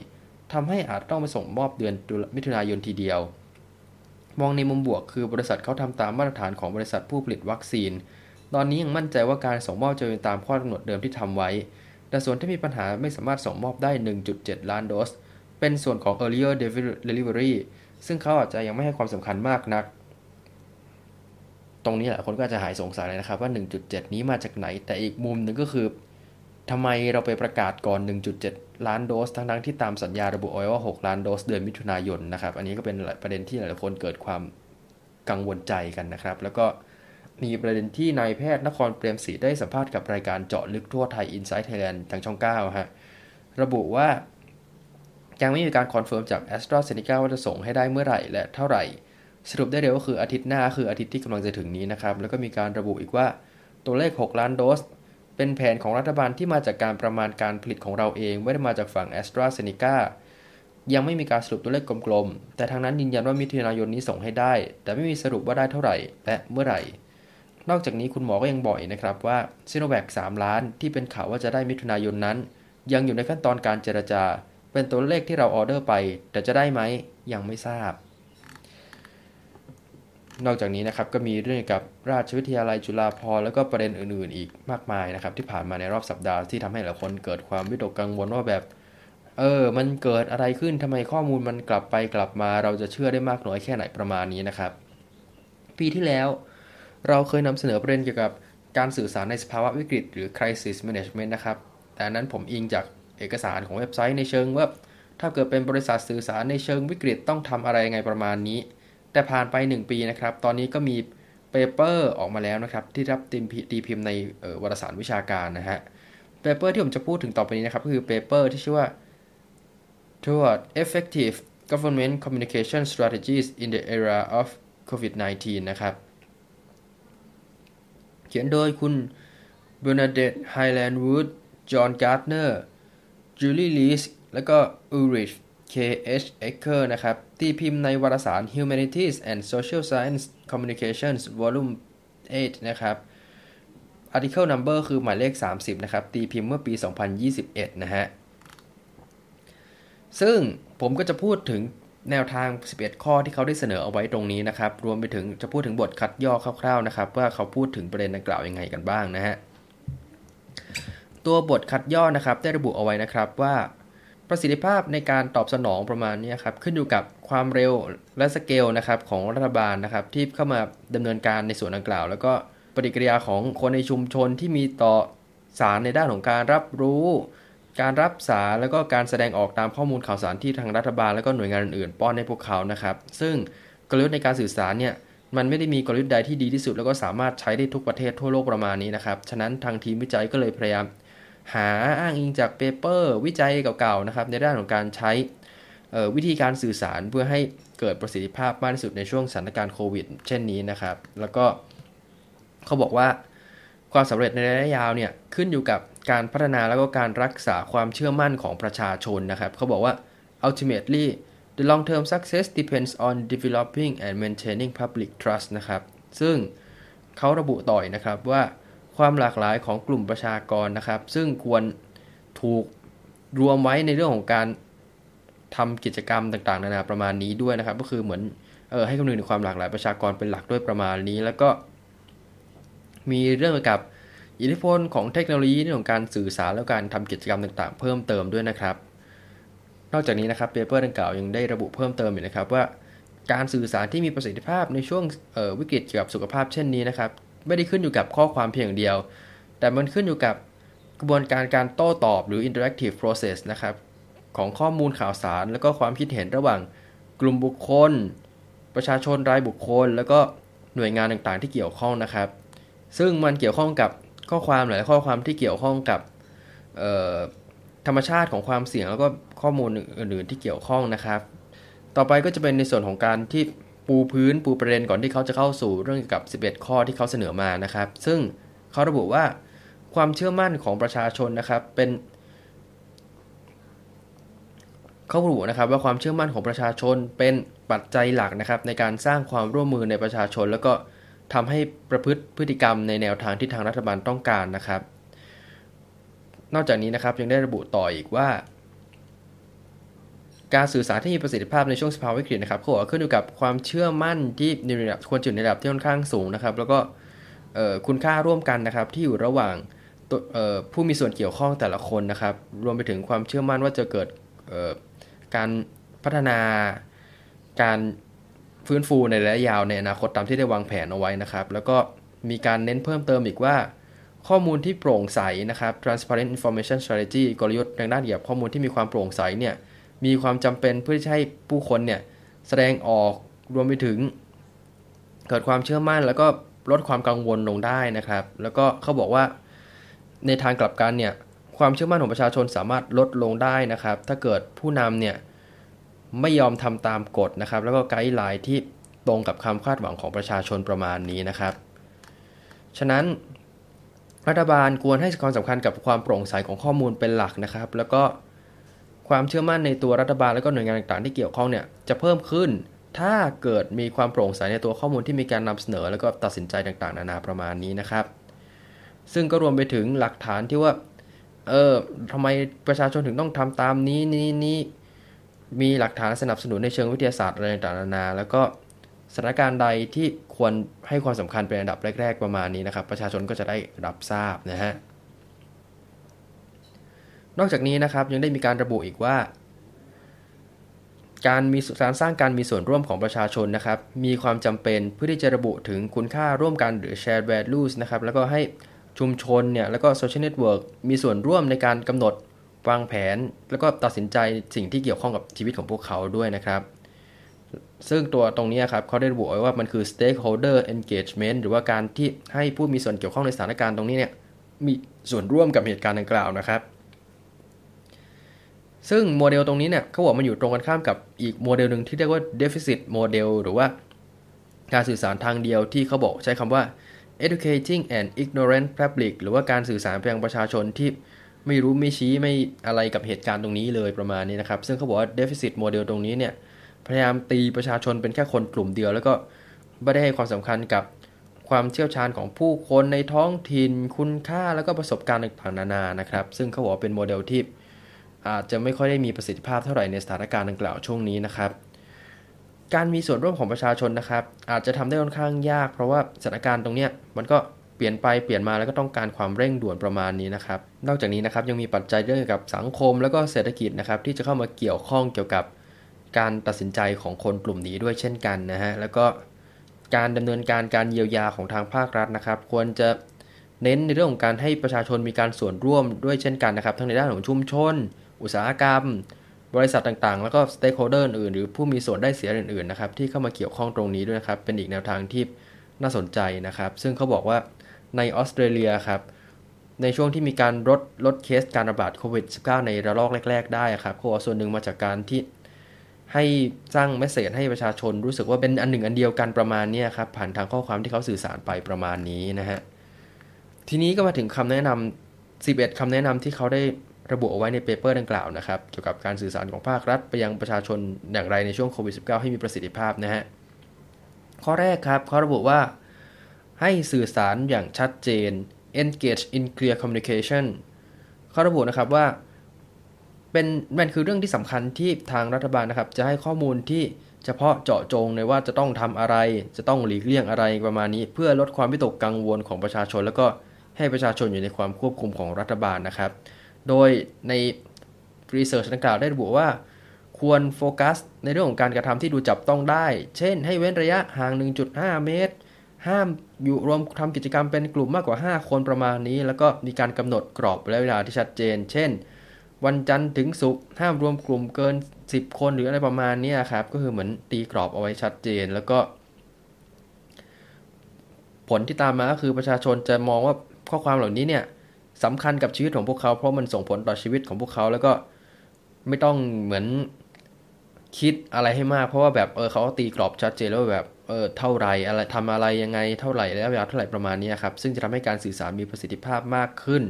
ทำให้อาจต้องไปส่งมอบเดือนมิถุนายนทีเดียวมองในมุมบวกคือบริษัทเขาทำตามมาตรฐานของบริษัทผู้ผลิตวัคซีนตอนนี้ยังมั่นใจว่าการส่งมอบจะเป็นตามข้อกำหนดเดิมที่ทำไว้แต่ส่วนที่มีปัญหาไม่สามารถส่งมอบได้ หนึ่งจุดเจ็ดล้านโดสเป็นส่วนของ earlier delivery ซึ่งเขาอาจจะยังไม่ให้ความสำคัญมากนักตรงนี้แหละคนก็จะหายสงสัยเลยนะครับว่า หนึ่งจุดเจ็ด นี้มาจากไหนแต่อีกมุมนึงก็คือทำไมเราไปประกาศก่อน หนึ่งจุดเจ็ดล้านโดสทั้งๆที่ตามสัญญาระบุเอาไว้ว่าหกล้านโดสเดือนมิถุนายนนะครับอันนี้ก็เป็นประเด็นที่หลายๆคนเกิดความกังวลใจกันนะครับแล้วก็มีประเด็นที่นายแพทย์นครเปรมศรีได้สัมภาษณ์กับรายการเจาะลึกทั่วไทย Inside Thailand ทางช่องเก้าฮะระบุว่ายังไม่มีการคอนเฟิร์มจาก AstraZeneca ว่าจะส่งให้ได้เมื่อไหร่และเท่าไหร่สรุปได้เร็วก็คืออาทิตย์หน้าคืออาทิตย์ที่กำลังจะถึงนี้นะครับแล้วก็มีการระบุอีกว่าตัวเลขหกล้านโดสเป็นแผนของรัฐบาลที่มาจากการประมาณการผลิตของเราเองไม่ได้มาจากฝั่ง AstraZeneca ยังไม่มีการสรุปตัวเลขกลมๆแต่ทางนั้นยืนยันว่ามิถุนายนนี้ส่งให้ได้แต่ไม่มีสรุปว่าได้เท่าไหร่และเมื่อไหร่นอกจากนี้คุณหมอก็ยังบอกอีกนะครับว่าซิโนแวคสามล้านที่เป็นข่าวว่าจะได้มิถุนายนนั้นยังอยู่ในขั้นตอนการเจรจาเป็นตัวเลขที่เราออเดอร์ไปแต่จะได้ไหมยังไม่ทราบนอกจากนี้นะครับก็มีเรื่องกับราชวิทยาลัยจุฬาภรณ์แล้วก็ประเด็นอื่นๆอีกมากมายนะครับที่ผ่านมาในรอบสัปดาห์ที่ทำให้หลายคนเกิดความวิตกกังวลว่าแบบเออมันเกิดอะไรขึ้นทำไมข้อมูลมันกลับไปกลับมาเราจะเชื่อได้มากน้อยแค่ไหนประมาณนี้นะครับปีที่แล้วเราเคยนำเสนอประเด็นเกี่ยวกับการสื่อสารในสภาวะวิกฤตหรือ crisis management นะครับแต่นั้นผมอิงจากเอกสารของเว็บไซต์ในเชิงว่าถ้าเกิดเป็นบริษัทสื่อสารในเชิงวิกฤตต้องทำอะไรไงประมาณนี้แต่ผ่านไปหนึ่งปีนะครับตอนนี้ก็มีเปเปอร์ออกมาแล้วนะครับที่รับตีพิมพ์ในวารสารวิชาการนะฮะเปเปอร์ที่ผมจะพูดถึงต่อไปนี้นะครับคือเปเปอร์ที่ชื่อว่า Toward Effective Government Communication Strategies in the Era of โควิดสิบเก้า นะครับเขียนโดยคุณ Bernadette Highland Wood John Gardner Julie Riesk และก็ Ulrich เค เอช เอ็กเคอร์ นะครับตีพิมพ์ในวารสาร Humanities and Social Science Communications Volume eightนะครับ Article Number คือหมายเลขสามสิบนะครับตีพิมพ์เมื่อปีสองพันยี่สิบเอ็ดนะฮะซึ่งผมก็จะพูดถึงแนวทางสิบเอ็ดข้อที่เขาได้เสนอเอาไว้ตรงนี้นะครับรวมไปถึงจะพูดถึงบทคัดย่อคร่าวๆนะครับว่าเขาพูดถึงประเด็นดังกล่าวยังไงกันบ้างนะฮะตัวบทคัดย่อนะครับได้ระบุเอาไว้นะครับว่า ประสิทธิภาพในการตอบสนองประมาณนี้ครับขึ้นอยู่กับความเร็วและสเกลนะครับของรัฐบาลนะครับที่เข้ามาดำเนินการในส่วนดังกล่าวแล้วก็ปฏิกิริยาของคนในชุมชนที่มีต่อสารในด้านของการรับรู้การรับสารแล้วก็การแสดงออกตามข้อมูลข่าวสารที่ทางรัฐบาลแล้วก็หน่วยงานอื่นๆป้อนให้พวกเขานะครับซึ่งกลยุทธ์ในการสื่อสารเนี่ยมันไม่ได้มีกลยุทธ์ใดที่ดีที่สุดแล้วก็สามารถใช้ได้ทุกประเทศทั่วโลกประมาณนี้นะครับฉะนั้นทางทีมวิจัยก็เลยพยายามหาอ้างอิงจากเปเปอร์วิจัยเก่าๆนะครับในด้านของการใช้วิธีการสื่อสารเพื่อให้เกิดประสิทธิภาพมากที่สุดในช่วงสถานการณ์โควิดเช่นนี้นะครับแล้วก็เขาบอกว่าความสำเร็จในระยะยาวเนี่ยขึ้นอยู่กับการพัฒนาแล้วก็การรักษาความเชื่อมั่นของประชาชนนะครับเขาบอกว่า ultimately the long term success depends on developing and maintaining public trust นะครับซึ่งเขาระบุต่อนะครับว่าความหลากหลายของกลุ่มประชากรนะครับซึ่งควรถูกรวมไว้ในเรื่องของการทำกิจกรรมต่างๆนานาประมาณนี้ด้วยนะครับก็คือเหมือนเออให้คำนึงถึงความหลากหลายประชากรเป็นหลักด้วยประมาณนี้แล้วก็มีเรื่องเกี่ยวกับอิทธิพลของเทคโนโลยีเรื่องของการสื่อสารและการทำกิจกรรมต่างๆเพิ่มเติมด้วยนะครับนอกจากนี้นะครับเปเปอร์ดังกล่าวยังได้ระบุเพิ่มเติมอีกนะครับว่าการสื่อสารที่มีประสิทธิภาพในช่วงวิกฤตเกี่ยวกับสุขภาพเช่นนี้นะครับไม่ได้ขึ้นอยู่กับข้อความเพียงอย่างเดียวแต่มันขึ้นอยู่กับกระบวนการการโต้ตอบหรือ interactive process นะครับของข้อมูลข่าวสารแล้วก็ความคิดเห็นระหว่างกลุ่มบุคคลประชาชนรายบุคคลแล้วก็หน่วยงานต่างๆที่เกี่ยวข้องนะครับซึ่งมันเกี่ยวข้องกับข้อความหลายข้อความที่เกี่ยวข้องกับธรรมชาติของความเสี่ยงแล้วก็ข้อมูลอื่นๆที่เกี่ยวข้องนะครับต่อไปก็จะเป็นในส่วนของการที่ปูพื้นปูประเด็นก่อนที่เขาจะเข้าสู่เรื่องเกี่ยวกับสิบเอ็ดข้อที่เขาเสนอมานะครับซึ่งเขาระบุว่าความเชื่อมั่นของประชาชนนะครับเป็นเขาระบุนะครับว่าความเชื่อมั่นของประชาชนเป็นปัจจัยหลักนะครับในการสร้างความร่วมมือในประชาชนแล้วก็ทำให้ประพฤติพฤติกรรมในแนวทางที่ทางรัฐบาลต้องการนะครับนอกจากนี้นะครับยังได้ระบุต่ออีกว่าการสื่อสารที่มีประสิทธิภาพในช่วงสภาวะวิกฤตนะครับเขาบอกว่าขึ้นอยู่กับความเชื่อมั่นที่ในระดับควรอยู่ในระดับที่ค่อนข้างสูงนะครับแล้วก็คุณค่าร่วมกันนะครับที่อยู่ระหว่างผู้มีส่วนเกี่ยวข้องแต่ละคนนะครับรวมไปถึงความเชื่อมั่นว่าจะเกิดการพัฒนาการฟื้นฟูในระยะยาวในอนาคตตามที่ได้วางแผนเอาไว้นะครับแล้วก็มีการเน้นเพิ่มเติมอีกว่าข้อมูลที่โปร่งใสนะครับ transparent information strategy กลยุทธ์ทางด้านเกี่ยวกับข้อมูลที่มีความโปร่งใสเนี่ยมีความจำเป็นเพื่อให้ผู้คนเนี่ยแสดงออกรวมไปถึงเกิดความเชื่อมั่นแล้วก็ลดความกังวลลงได้นะครับแล้วก็เขาบอกว่าในทางกลับกันเนี่ยความเชื่อมั่นของประชาชนสามารถลดลงได้นะครับถ้าเกิดผู้นำเนี่ยไม่ยอมทำตามกฎนะครับแล้วก็ไกด์ไลน์ที่ตรงกับความคาดหวังของประชาชนประมาณนี้นะครับฉะนั้นรัฐบาลควรให้ความสำคัญกับความโปร่งใสของข้อมูลเป็นหลักนะครับแล้วก็ความเชื่อมั่นในตัวรัฐบาลและก็หน่วยงานต่างๆที่เกี่ยวข้องเนี่ยจะเพิ่มขึ้นถ้าเกิดมีความโปร่งใสในตัวข้อมูลที่มีการนำเสนอแล้วก็ตัดสินใจต่างๆนานาประมาณนี้นะครับซึ่งก็รวมไปถึงหลักฐานที่ว่าเออทำไมประชาชนถึงต้องทำตามนี้นี้นี้มีหลักฐานสนับสนุนในเชิงวิทยาศาสตร์อะไรต่างๆนานาแล้วก็สถานการณ์ใดที่ควรให้ความสำคัญเป็นอันดับแรกๆประมาณนี้นะครับประชาชนก็จะได้รับทราบนะฮะนอกจากนี้นะครับยังได้มีการระบุอีกว่าการมีการสร้างการมีส่วนร่วมของประชาชนนะครับมีความจำเป็นเพื่อที่จะระบุถึงคุณค่าร่วมกันหรือ shared values นะครับแล้วก็ให้ชุมชนเนี่ยแล้วก็ social network มีส่วนร่วมในการกำหนดวางแผนแล้วก็ตัดสินใจสิ่งที่เกี่ยวข้องกับชีวิตของพวกเขาด้วยนะครับซึ่งตัวตรงนี้ครับเขาได้ระบุไว้ว่ามันคือ stakeholder engagement หรือว่าการที่ให้ผู้มีส่วนเกี่ยวข้องในสถานการณ์ตรงนี้เนี่ยมีส่วนร่วมกับเหตุการณ์ดังกล่าวนะครับซึ่งโมเดลตรงนี้เนี่ยเขาบอกมันอยู่ตรงกันข้ามกับอีกโมเดลหนึ่งที่เรียกว่า deficit model หรือว่าการสื่อสารทางเดียวที่เขาบอกใช้คำว่า educating an ignorant public หรือว่าการสื่อสารไปยังประชาชนที่ไม่รู้ไม่ชี้ไม่อะไรกับเหตุการณ์ตรงนี้เลยประมาณนี้นะครับซึ่งเขาบอกว่า deficit model ตรงนี้เนี่ยพยายามตีประชาชนเป็นแค่คนกลุ่มเดียวแล้วก็ไม่ได้ให้ความสำคัญกับความเชี่ยวชาญของผู้คนในท้องถิ่นคุณค่าแล้วก็ประสบการณ์ต่างๆนานานะครับซึ่งเขาบอกว่าเป็นโมเดลที่อาจจะไม่ค่อยได้มีประสิทธิภาพเท่าไหร่ในสถานการณ์ดังกล่าวช่วงนี้นะครับการมีส่วนร่วมของประชาชนนะครับอาจจะทำได้ค่อนข้างยากเพราะว่าสถานการณ์ตรงเนี้ยมันก็ เปลี่ยนไปเปลี่ยนมาแล้วก็ต้องการความเร่งด่วนประมาณนี้นะครับนอกจากนี้นะครับยังมีปัจจัยเรื่องเกี่ยวกับสังคมแล้วก็เศรษฐกิจนะครับที่จะเข้ามาเกี่ยวข้องเกี่ยวกับการตัดสินใจของคนกลุ่มนี้ด้วยเช่นกันนะฮะแล้วก็การดำเนินการการเยียวยาของทางภาครัฐนะครับควรจะเน้นในเรื่องของการให้ประชาชนมีการส่วนร่วมด้วยเช่นกันนะครับทั้งในด้านของชุมชนอุตสาหกรรมบริษัทต่างๆแล้วก็สเต็กโฮลเดอร์อื่นหรือผู้มีส่วนได้เสียอื่นๆนะครับที่เข้ามาเกี่ยวข้องตรงนี้ด้วยนะครับเป็นอีกแนวทางที่น่าสนใจนะครับซึ่งเขาบอกว่าในออสเตรเลียครับในช่วงที่มีการลดลดเคสการระบาดโควิด สิบเก้า ในระลอกแรกๆได้ครับเขาบอกส่วนหนึ่งมาจากการที่ให้สร้างเมสเสจให้ประชาชนรู้สึกว่าเป็นอันหนึ่งอันเดียวกันประมาณนี้ครับผ่านทางข้อความที่เขาสื่อสารไปประมาณนี้นะฮะทีนี้ก็มาถึงคำแนะนำสิบเอ็ดคำแนะนำที่เขาได้ระบุเอาไว้ในเปเปอร์ดังกล่าวนะครับเกี่ยวกับการสื่อสารของภาครัฐไปยังประชาชนอย่างไรในช่วงโควิด สิบเก้า ให้มีประสิทธิภาพนะฮะข้อแรกครับเขาระบุว่าให้สื่อสารอย่างชัดเจน engage in clear communication เขาระบุนะครับว่าเป็นมันคือเรื่องที่สำคัญที่ทางรัฐบาลนะครับจะให้ข้อมูลที่เฉพาะเจาะจงในว่าจะต้องทำอะไรจะต้องหลีกเลี่ยงอะไรประมาณนี้เพื่อลดความวิตกกังวลของประชาชนแล้วก็ให้ประชาชนอยู่ในความควบคุมของรัฐบาลนะครับโดยในรีเสิร์ชดังกล่าวได้ระบุว่าควรโฟกัสในเรื่องของการกระทำที่ดูจับต้องได้เช่นให้เว้นระยะห่าง หนึ่งจุดห้า เมตรห้ามอยู่รวมทำกิจกรรมเป็นกลุ่มมากกว่าห้าคนประมาณนี้แล้วก็มีการกำหนดกรอบและเวลาที่ชัดเจนเช่นวันจันทร์ถึงศุกร์ห้ามรวมกลุ่มเกินสิบคนหรืออะไรประมาณนี้ครับก็คือเหมือนตีกรอบเอาไว้ชัดเจนแล้วก็ผลที่ตามมาก็คือประชาชนจะมองว่าข้อความเหล่านี้เนี่ยสำคัญกับชีวิตของพวกเขาเพราะมันส่งผลต่อชีวิตของพวกเขาแล้วก็ไม่ต้องเหมือนคิดอะไรให้มากเพราะว่าแบบเออเขาตีกรอบชัดเจนแล้วแบบเออเท่าไรอะไรทำอะไรยังไงเท่าไหร่แล้วเวลาเท่าไหร่ประมาณนี้ครับซึ่งจะทำให้การสื่อสารมีประสิทธิภาพมากขึ้น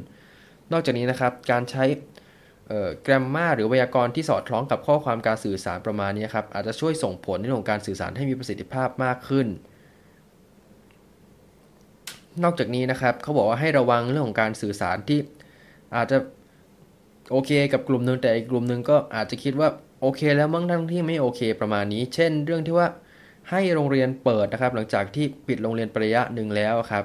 นอกจากนี้นะครับการใช้แกรมมาหรือไวยากรณ์ที่สอดคล้องกับข้อความการสื่อสารประมาณนี้ครับอาจจะช่วยส่งผลในเรื่องของการสื่อสารให้มีประสิทธิภาพมากขึ้นนอกจากนี้นะครับเขาบอกว่าให้ระวังเรื่องของการสื่อสารที่อาจจะโอเคกับกลุ่มนึงแต่อีกกลุ่มนึงก็อาจจะคิดว่าโอเคแล้วบางทั้งที่ไม่โอเคประมาณนี้เช่นเรื่องที่ว่าให้โรงเรียนเปิดนะครับหลังจากที่ปิดโรงเรียนประยะหนึ่งแล้วครับ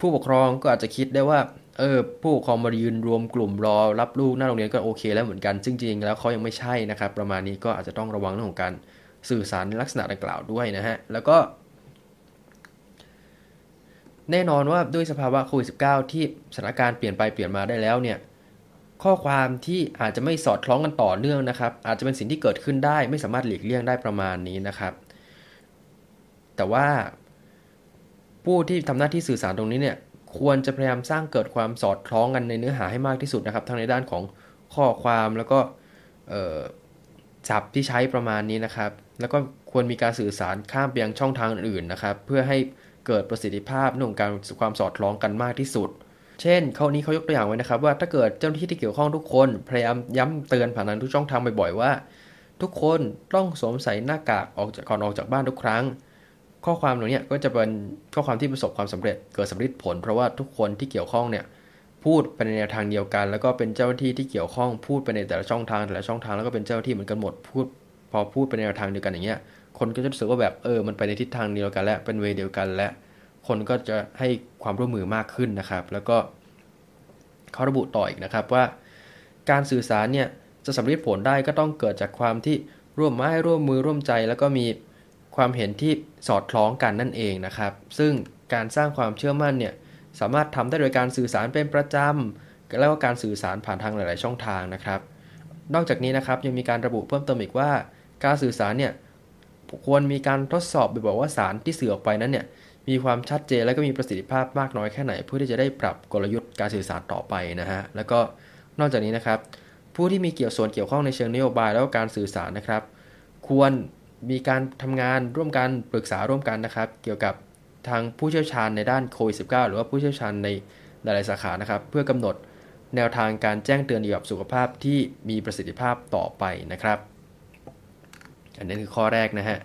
ผู้ปกครองก็อาจจะคิดได้ว่าเออผู้ปกครองมายืนรวมกลุ่มรอรับลูกหน้าโรงเรียนก็โอเคแล้วเหมือนกันจริงๆแล้วเขายังไม่ใช่นะครับประมาณนี้ก็อาจจะต้องระวังเรื่องของการสื่อสารลักษณะดังกล่าวด้วยนะฮะแล้วก็แน่นอนว่าด้วยสภาวะโควิด สิบเก้า ที่สถานการณ์เปลี่ยนไปเปลี่ยนมาได้แล้วเนี่ยข้อความที่อาจจะไม่สอดคล้องกันต่อเนื่องนะครับอาจจะเป็นสิ่งที่เกิดขึ้นได้ไม่สามารถหลีกเลี่ยงได้ประมาณนี้นะครับแต่ว่าผู้ที่ทำหน้าที่สื่อสารตรงนี้เนี่ยควรจะพยายามสร้างเกิดความสอดคล้องกันในเนื้อหาให้มากที่สุดนะครับทั้งในด้านของข้อความแล้วก็เอ่อศัพท์ที่ใช้ประมาณนี้นะครับแล้วก็ควรมีการสื่อสารข้ามไปยังช่องทางอื่นนะครับเพื่อให้เกิดประสิทธิภาพในการความสอดคล้องกันมากที่สุดเช่นข้อนี้เขายกตัวอย่างไว้นะครับว่าถ้าเกิดเจ้าหน้าที่ที่เกี่ยวข้องทุกคนพยายามย้ำเตือนผ่านทางทุกช่องทางบ่อยๆว่าทุกคนต้องสวมใส่หน้ากากออกจากก่อนออกจากบ้านทุกครั้งข้อความเหล่านี้ก็จะเป็นข้อความที่ประสบความสำเร็จเกิดสำลิดผลเพราะว่าทุกคนที่เกี่ยวข้องเนี่ยพูดไปในแนวทางเดียวกันแล้วก็เป็นเจ้าหน้าที่ที่เกี่ยวข้องพูดไปในแต่ละช่องทางแต่ละช่องทางแล้วก็เป็นเจ้าหน้าที่เหมือนกันหมดพูดพอพูดไปในแนวทางเดียวกันอย่างเงี้ยคนก็จะรู้สึกว่าแบบเออมันไปในทิศทางเดียวกันและเป็นเวเดียวกันและคนก็จะให้ความร่วมมือมากขึ้นนะครับแล้วก็เขาระบุต่ออีกนะครับว่าการสื่อสารเนี่ยจะสำลิดผลได้ก็ต้องเกิดจากความที่ร่วมไม้ร่วมมือร่วมใจแล้วก็มีความเห็นที่สอดคล้องกันนั่นเองนะครับซึ่งการสร้างความเชื่อมั่นเนี่ยสามารถทำได้โดยการสื่อสารเป็นประจำแล้วก็การสื่อสารผ่านทางหลายๆช่องทางนะครับนอกจากนี้นะครับยังมีการระบุเพิ่มเติมอีกว่าการสื่อสารเนี่ยควรมีการทดสอบบอกว่าสารที่สื่อออกไปนั้นเนี่ยมีความชัดเจนและก็มีประสิทธิภาพมากน้อยแค่ไหนเพื่อที่จะได้ปรับกลยุทธ์การสื่อสารต่อไปนะฮะแล้วก็นอกจากนี้นะครับผู้ที่มีเกี่ยวส่วนเกี่ยวข้องในเชิงนโยบายแล้วก็การสื่อสารนะครับควรมีการทำงานร่วมกันปรึกษาร่วมกันนะครับเกี่ยวกับทางผู้เชี่ยวชาญในด้านโควิด สิบเก้า หรือว่าผู้เชี่ยวชาญในหลายๆสาขานะครับเพื่อกำหนดแนวทางการแจ้งเตือนเกี่ยวกับสุขภาพที่มีประสิทธิภาพต่อไปนะครับอันนี้คือข้อแรกนะฮะ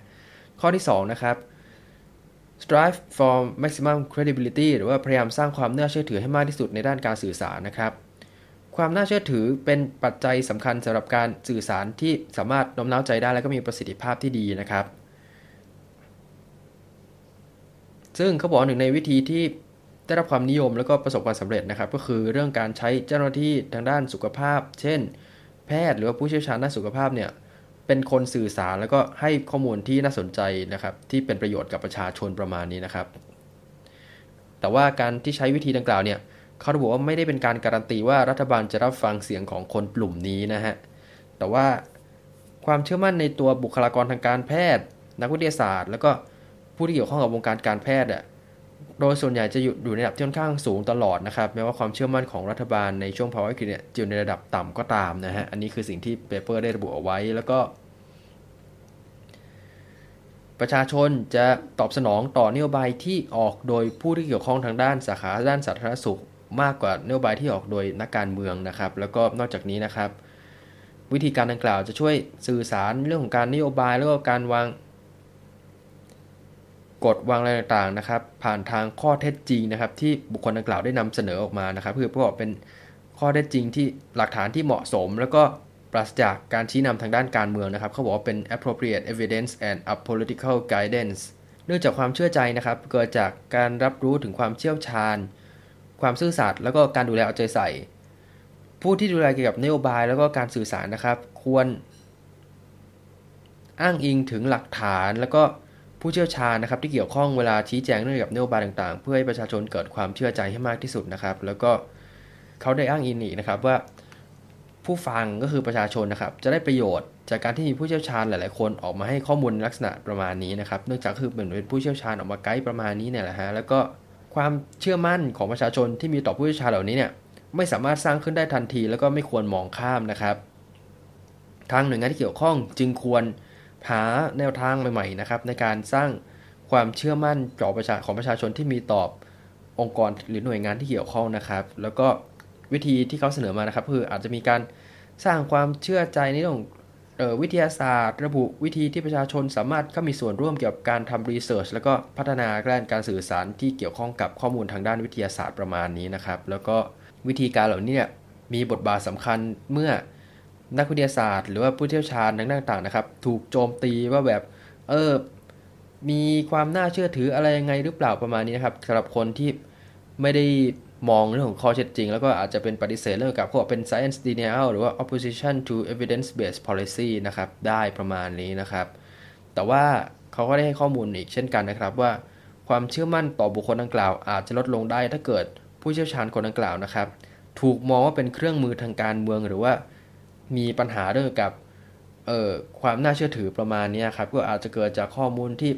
ข้อที่สองนะครับ strive for maximum credibility หรือว่าพยายามสร้างความน่าเชื่อถือให้มากที่สุดในด้านการสื่อสารนะครับความน่าเชื่อถือเป็นปัจจัยสำคัญสำหรับการสื่อสารที่สามารถโน้มน้าวใจได้และก็มีประสิทธิภาพที่ดีนะครับซึ่งเขาบอกหนึ่งในวิธีที่ ได้รับความนิยมแล้วก็ประสบความสำเร็จนะครับก็คือเรื่องการใช้เจ้าหน้าที่ทางด้านสุขภาพเช่นแพทย์หรือว่าผู้เชี่ยวชาญด้านสุขภาพเนี่ยเป็นคนสื่อสารแล้วก็ให้ข้อมูลที่น่าสนใจนะครับที่เป็นประโยชน์กับประชาชนประมาณนี้นะครับแต่ว่าการที่ใช้วิธีดังกล่าวเนี่ยเขาระบุว่าไม่ได้เป็นการการันตีว่ารัฐบาลจะรับฟังเสียงของคนกลุ่มนี้นะฮะแต่ว่าความเชื่อมั่นในตัวบุคลากรทางการแพทย์นักวิทยาศาสตร์แล้วก็ผู้ที่เกี่ยวข้องกับวงการการแพทย์อ่ะโดยส่วนใหญ่จะอยู่ในระดับที่ค่อนข้างสูงตลอดนะครับแม้ว่าความเชื่อมั่นของรัฐบาลในช่วงภาวะวิกฤตเนี่ยจะอยู่ในระดับต่ำก็ตามนะฮะอันนี้คือสิ่งที่เปเปอร์ได้ระบุเอาไว้แล้วก็ประชาชนจะตอบสนองต่อนโยบายที่ออกโดยผู้ที่เกี่ยวข้องทางด้านสาขาด้านสาธารณสุขมากกว่านโยบายที่ออกโดยนักการเมืองนะครับแล้วก็นอกจากนี้นะครับวิธีการดังกล่าวจะช่วยสื่อสารเรื่องของการนโยบายแล้วก็การวางกฎวางอะไรต่างๆนะครับผ่านทางข้อเท็จจริงนะครับที่บุคคลดังกล่าวได้นำเสนอออกมานะครับเพื่อประกอบเป็นข้อเท็จจริงที่หลักฐานที่เหมาะสมแล้วก็ปราศจากการชี้นำทางด้านการเมืองนะครับเขาบอกว่าเป็น appropriate evidence and a political guidance เนื่องจากความเชื่อใจนะครับเกิดจากการรับรู้ถึงความเชี่ยวชาญความซื่อสัตย์แล้วก็การดูแลเอาใจใส่ผู้ที่ดูแลเกี่ยวกับนโยบายแล้วก็การสื่อสารนะครับควรอ้างอิงถึงหลักฐานแล้วก็ผู้เชี่ยวชาญนะครับที่เกี่ยวข้องเวลาชี้แจงเรื่องเกี่ยวกับนโยบายต่างๆเพื่อให้ประชาชนเกิดความเชื่อใจให้มากที่สุดนะครับแล้วก็เขาได้อ้างอิงอีกนะครับว่าผู้ฟังก็คือประชาชนนะครับจะได้ประโยชน์จากการที่มีผู้เชี่ยวชาญหลายๆคนออกมาให้ข้อมูลลักษณะประมาณนี้นะครับเนื่องจากคือเหมือนเป็นผู้เชี่ยวชาญออกมาไกด์ประมาณนี้เนี่ยแหละฮะแล้วก็ความเชื่อมั่นของประชาชนที่มีต่อผู้เชี่ยวชาญเหล่านี้เนี่ยไม่สามารถสร้างขึ้นได้ทันทีแล้วก็ไม่ควรมองข้ามนะครับทางหน่วยงานที่เกี่ยวข้องจึงควรหาแนวทางใหม่ๆนะครับในการสร้างความเชื่อมั่นต่อประชาของประชาชนที่มีต่อองค์กรหรือหน่วยงานที่เกี่ยวข้องนะครับแล้วก็วิธีที่เขาเสนอมานะครับคืออาจจะมีการสร้างความเชื่อใจในเรื่องเอ่อวิทยาศาสตร์ระบุวิธีที่ประชาชนสามารถเข้ามีส่วนร่วมเกี่ยวกับการทำรีเสิร์ชแล้วก็พัฒนาด้านการสื่อสารที่เกี่ยวข้องกับข้อมูลทางด้านวิทยาศาสตร์ประมาณนี้นะครับแล้วก็วิธีการเหล่านี้เนี่ยมีบทบาทสำคัญเมื่อนักวิทยาศาสตร์หรือว่าผู้เชี่ยวชาญทางด้านต่างๆนะครับถูกโจมตีว่าแบบเออมีความน่าเชื่อถืออะไรยังไงหรือเปล่าประมาณนี้นะครับสำหรับคนที่ไม่ได้มองเรื่องของข้อเท็จจริงแล้วก็อาจจะเป็นปฏิเสธเรื่องกับพวกเป็น science denial หรือว่า opposition to evidence based policy นะครับได้ประมาณนี้นะครับแต่ว่าเขาก็ได้ให้ข้อมูลอีกเช่นกันนะครับว่าความเชื่อมั่นต่อบุคคลดังกล่าวอาจจะลดลงได้ถ้าเกิดผู้เชี่ยวชาญคนดังกล่าวนะครับถูกมองว่าเป็นเครื่องมือทางการเมืองหรือว่ามีปัญหาเรื่องกับเอ่อความน่าเชื่อถือประมาณนี้ครับก็อาจจะเกิดจากข้อมูลที่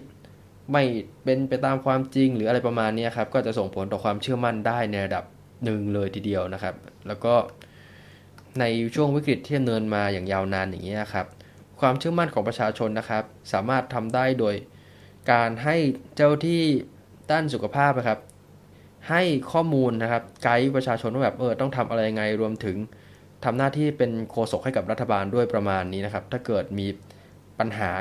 ไม่เป็นไปตามความจริงหรืออะไรประมาณนี้ครับก็จะส่งผลต่อความเชื่อมั่นได้ในระดับหนึ่งเลยทีเดียวนะครับแล้วก็ในช่วงวิกฤตที่ดำเนินมาอย่างยาวนานอย่างนี้ครับความเชื่อมั่นของประชาชนนะครับสามารถทำได้โดยการให้เจ้าที่ด้านสุขภาพนะครับให้ข้อมูลนะครับไกด์ประชาชนว่าแบบเออต้องทำอะไรยังไงรวมถึงทำหน้าที่เป็นโฆษกให้กับรัฐบาลด้วยประมาณนี้นะครับถ้าเกิดมีปัญหา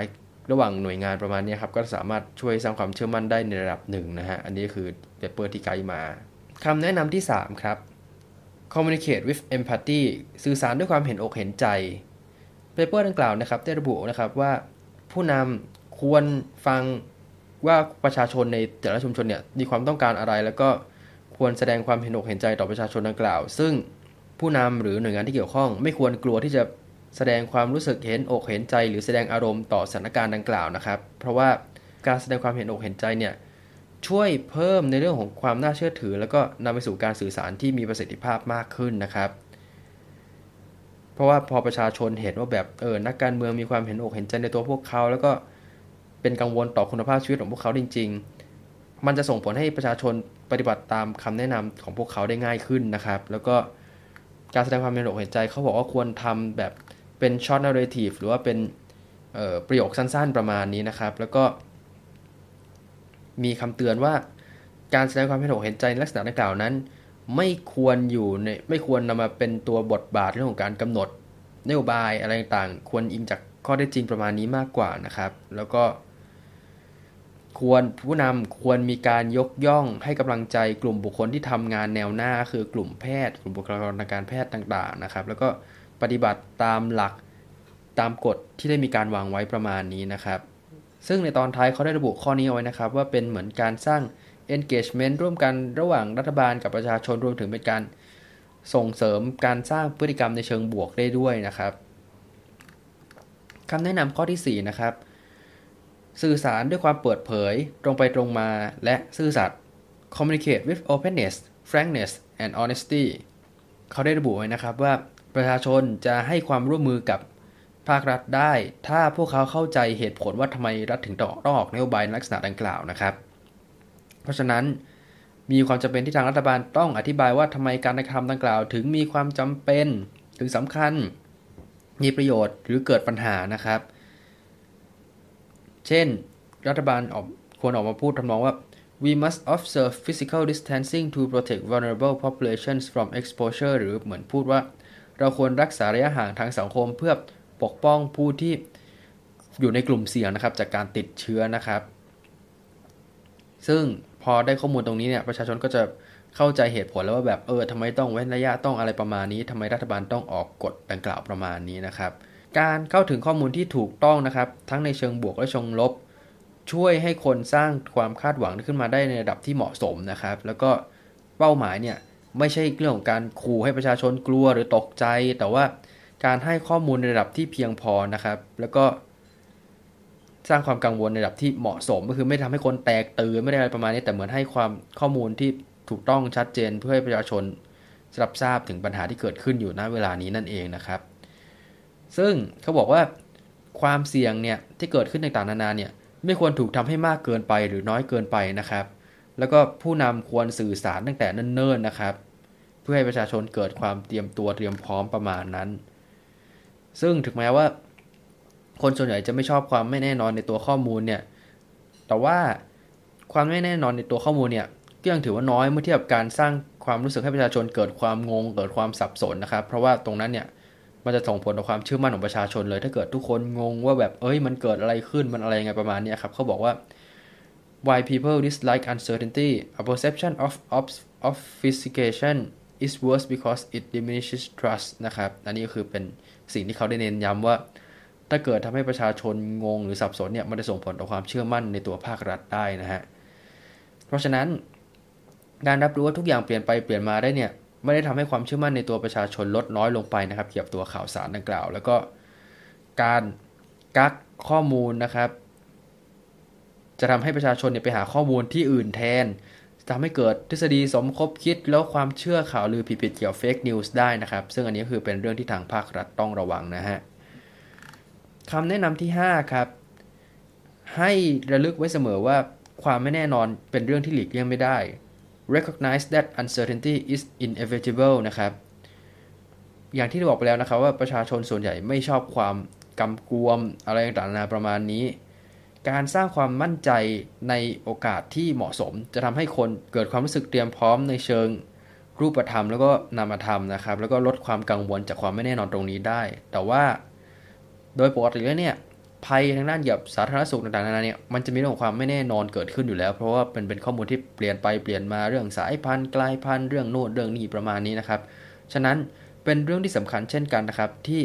ระหว่างหน่วยงานประมาณนี้ครับก็สามารถช่วยสร้างความเชื่อมั่นได้ในระดับหนึ่งนะฮะอันนี้คือเปเปอร์ที่ไกด์มาคำแนะนำที่สามครับ communicate with empathy สื่อสารด้วยความเห็นอกเห็นใจเปเปอร์ดังกล่าวนะครับได้ระบุนะครับว่าผู้นำควรฟังว่าประชาชนในแต่ละชุมชนเนี่ยมีความต้องการอะไรแล้วก็ควรแสดงความเห็นอกเห็นใจต่อประชาชนดังกล่าวซึ่งผู้นำหรือหน่วยงานที่เกี่ยวข้องไม่ควรกลัวที่จะแสดงความรู้สึกเห็นอกเห็นใจหรือแสดงอารมณ์ต่อสถานการณ์ดังกล่าวนะครับเพราะว่าการแสดงความเห็นอกเห็นใจเนี่ยช่วยเพิ่มในเรื่องของความน่าเชื่อถือแล้วก็นำไปสู่การสื่อสารที่มีประสิทธิภาพมากขึ้นนะครับเพราะว่าพอประชาชนเห็นว่าแบบเออนักการเมืองมีความเห็นอกเห็นใจในตัวพวกเขาแล้วก็เป็นกังวลต่อคุณภาพชีวิตของพวกเขาจริงๆมันจะส่งผลให้ประชาชนปฏิบัติตามคำแนะนำของพวกเขาได้ง่ายขึ้นนะครับแล้วก็การแสดงความเห็นอกเห็นใจเขาบอกว่าควรทำแบบเป็น short narrative หรือว่าเป็นประโยคสั้นๆประมาณนี้นะครับแล้วก็มีคำเตือนว่าการแสดงความเห็นอกเห็นใจในลักษณะดังกล่าวนั้นไม่ควรอยู่ในไม่ควรนำมาเป็นตัวบทบาทเรื่องของการกำหนดนโยบายอะไรต่างๆควรอิงจากข้อเท็จจริงประมาณนี้มากกว่านะครับแล้วก็ควรผู้นำควรมีการยกย่องให้กำลังใจกลุ่มบุคคลที่ทำงานแนวหน้าคือกลุ่มแพทย์กลุ่มบุคลากรทางการแพทย์ต่างๆนะครับแล้วก็ปฏิบัติตามหลักตามกฎที่ได้มีการวางไว้ประมาณนี้นะครับซึ่งในตอนท้ายเขาได้ระบุข้อนี้เอาไว้นะครับว่าเป็นเหมือนการสร้าง engagement ร่วมกันระหว่างรัฐบาลกับประชาชนรวมถึงเป็นการส่งเสริมการสร้างพฤติกรรมในเชิงบวกได้ด้วยนะครับคำแนะนำข้อที่สี่นะครับสื่อสารด้วยความเปิดเผยตรงไปตรงมาและซื่อสัตย์ communicate with openness frankness and honesty เขาได้ระบุไว้นะครับว่าประชาชนจะให้ความร่วมมือกับภาครัฐได้ถ้าพวกเขาเข้าใจเหตุผลว่าทำไมรัฐถึงต้องออกนโยบายลักษณะดังกล่าวนะครับเพราะฉะนั้นมีความจำเป็นที่ทางรัฐบาลต้องอธิบายว่าทำไมการกระทำดังกล่าวถึงมีความจำเป็นถึงสำคัญมีประโยชน์หรือเกิดปัญหานะครับเช่นรัฐบาลออกควรออกมาพูดทำนองว่า we must observe physical distancing to protect vulnerable populations from exposure หรือเหมือนพูดว่าเราควรรักษาระยะห่างทางสังคมเพื่อปกป้องผู้ที่อยู่ในกลุ่มเสี่ยงนะครับจากการติดเชื้อนะครับซึ่งพอได้ข้อมูลตรงนี้เนี่ยประชาชนก็จะเข้าใจเหตุผลแล้วว่าแบบเออทำไมต้องเว้นระยะต้องอะไรประมาณนี้ทำไมรัฐบาลต้องออกกฎดังกล่าวประมาณนี้นะครับการเข้าถึงข้อมูลที่ถูกต้องนะครับทั้งในเชิงบวกและเชิงลบช่วยให้คนสร้างความคาดหวังขึ้นมาได้ในระดับที่เหมาะสมนะครับแล้วก็เป้าหมายเนี่ยไม่ใช่เรื่องของการขู่ให้ประชาชนกลัวหรือตกใจแต่ว่าการให้ข้อมูลในระดับที่เพียงพอนะครับแล้วก็สร้างความกังวลในระดับที่เหมาะสมก็คือไม่ทำให้คนแตกตื่นไม่ได้อะไรประมาณนี้แต่เหมือนให้ความข้อมูลที่ถูกต้องชัดเจนเพื่อให้ประชาชนรับทราบถึงปัญหาที่เกิดขึ้นอยู่ณเวลานี้นั่นเองนะครับซึ่งเขาบอกว่าความเสี่ยงเนี่ยที่เกิดขึ้นต่างๆนานาเนี่ยไม่ควรถูกทำให้มากเกินไปหรือน้อยเกินไปนะครับแล้วก็ผู้นำควรสื่อสารตั้งแต่เนิ่นๆนะครับเพื่อให้ประชาชนเกิดความเตรียมตัวเตรียมพร้อมประมาณนั้นซึ่งถึงแม้ว่าคนส่วนใหญ่จะไม่ชอบความไม่แน่นอนในตัวข้อมูลเนี่ยแต่ว่าความไม่แน่นอนในตัวข้อมูลเนี่ยก็ยังถือว่าน้อยเมื่อเทียบกับการสร้างความรู้สึกให้ประชาชนเกิดความงงเกิดความสับสนนะครับเพราะว่าตรงนั้นเนี่ยมันจะส่งผลต่อความเชื่อมั่นของประชาชนเลยถ้าเกิดทุกคนงงว่าแบบเอ้ยมันเกิดอะไรขึ้นมันอะไรยังไงประมาณนี้ครับเขาบอกว่า why people dislike uncertainty a perception of obfuscation is worse because it diminishes trust นะครับอันนี้ก็คือเป็นสิ่งที่เขาได้เน้นย้ำว่าถ้าเกิดทำให้ประชาชนงงหรือสับสนเนี่ยมันจะส่งผลต่อความเชื่อมั่นในตัวภาครัฐได้นะฮะเพราะฉะนั้นการรับรู้ว่าทุกอย่างเปลี่ยนไปเปลี่ยนมาได้เนี่ยไม่ได้ทำให้ความเชื่อมั่นในตัวประชาชนลดน้อยลงไปนะครับเกี่ยวกับตัวข่าวสารดังกล่าวแล้วก็การกักข้อมูลนะครับจะทำให้ประชาชนเนี่ยไปหาข้อมูลที่อื่นแทนจะทำให้เกิดทฤษฎีสมคบคิดแล้วความเชื่อข่าวลือผิดๆเกี่ยวกับเฟคนิวส์ได้นะครับซึ่งอันนี้คือเป็นเรื่องที่ทางภาครัฐต้องระวังนะฮะคำแนะนำที่ห้าครับให้ระลึกไว้เสมอว่าความไม่แน่นอนเป็นเรื่องที่หลีกเลี่ยงไม่ได้ recognize that uncertainty is inevitable นะครับอย่างที่ได้บอกไปแล้วนะครับว่าประชาชนส่วนใหญ่ไม่ชอบความกำกวมอะไรต่างๆนานาประมาณนี้การสร้างความมั่นใจในโอกาสที่เหมาะสมจะทำให้คนเกิดความรู้สึกเตรียมพร้อมในเชิงรูปธรรมแล้วก็นามธรรมนะครับแล้วก็ลดความกังวลจากความไม่แน่นอนตรงนี้ได้แต่ว่าโดยปกติแล้วเนี่ยภัยทางด้านเกี่ยวกับสาธารณสุขต่างๆนานาเนี่ยมันจะมีเรื่องของความไม่แน่นอนเกิดขึ้นอยู่แล้วเพราะว่าเป็นเป็นข้อมูลที่เปลี่ยนไปเปลี่ยนมาเรื่องสายพันธุ์กลายพันธุ์เรื่องโน่นเรื่องนี้ประมาณนี้นะครับฉะนั้นเป็นเรื่องที่สำคัญเช่นกันนะครับที่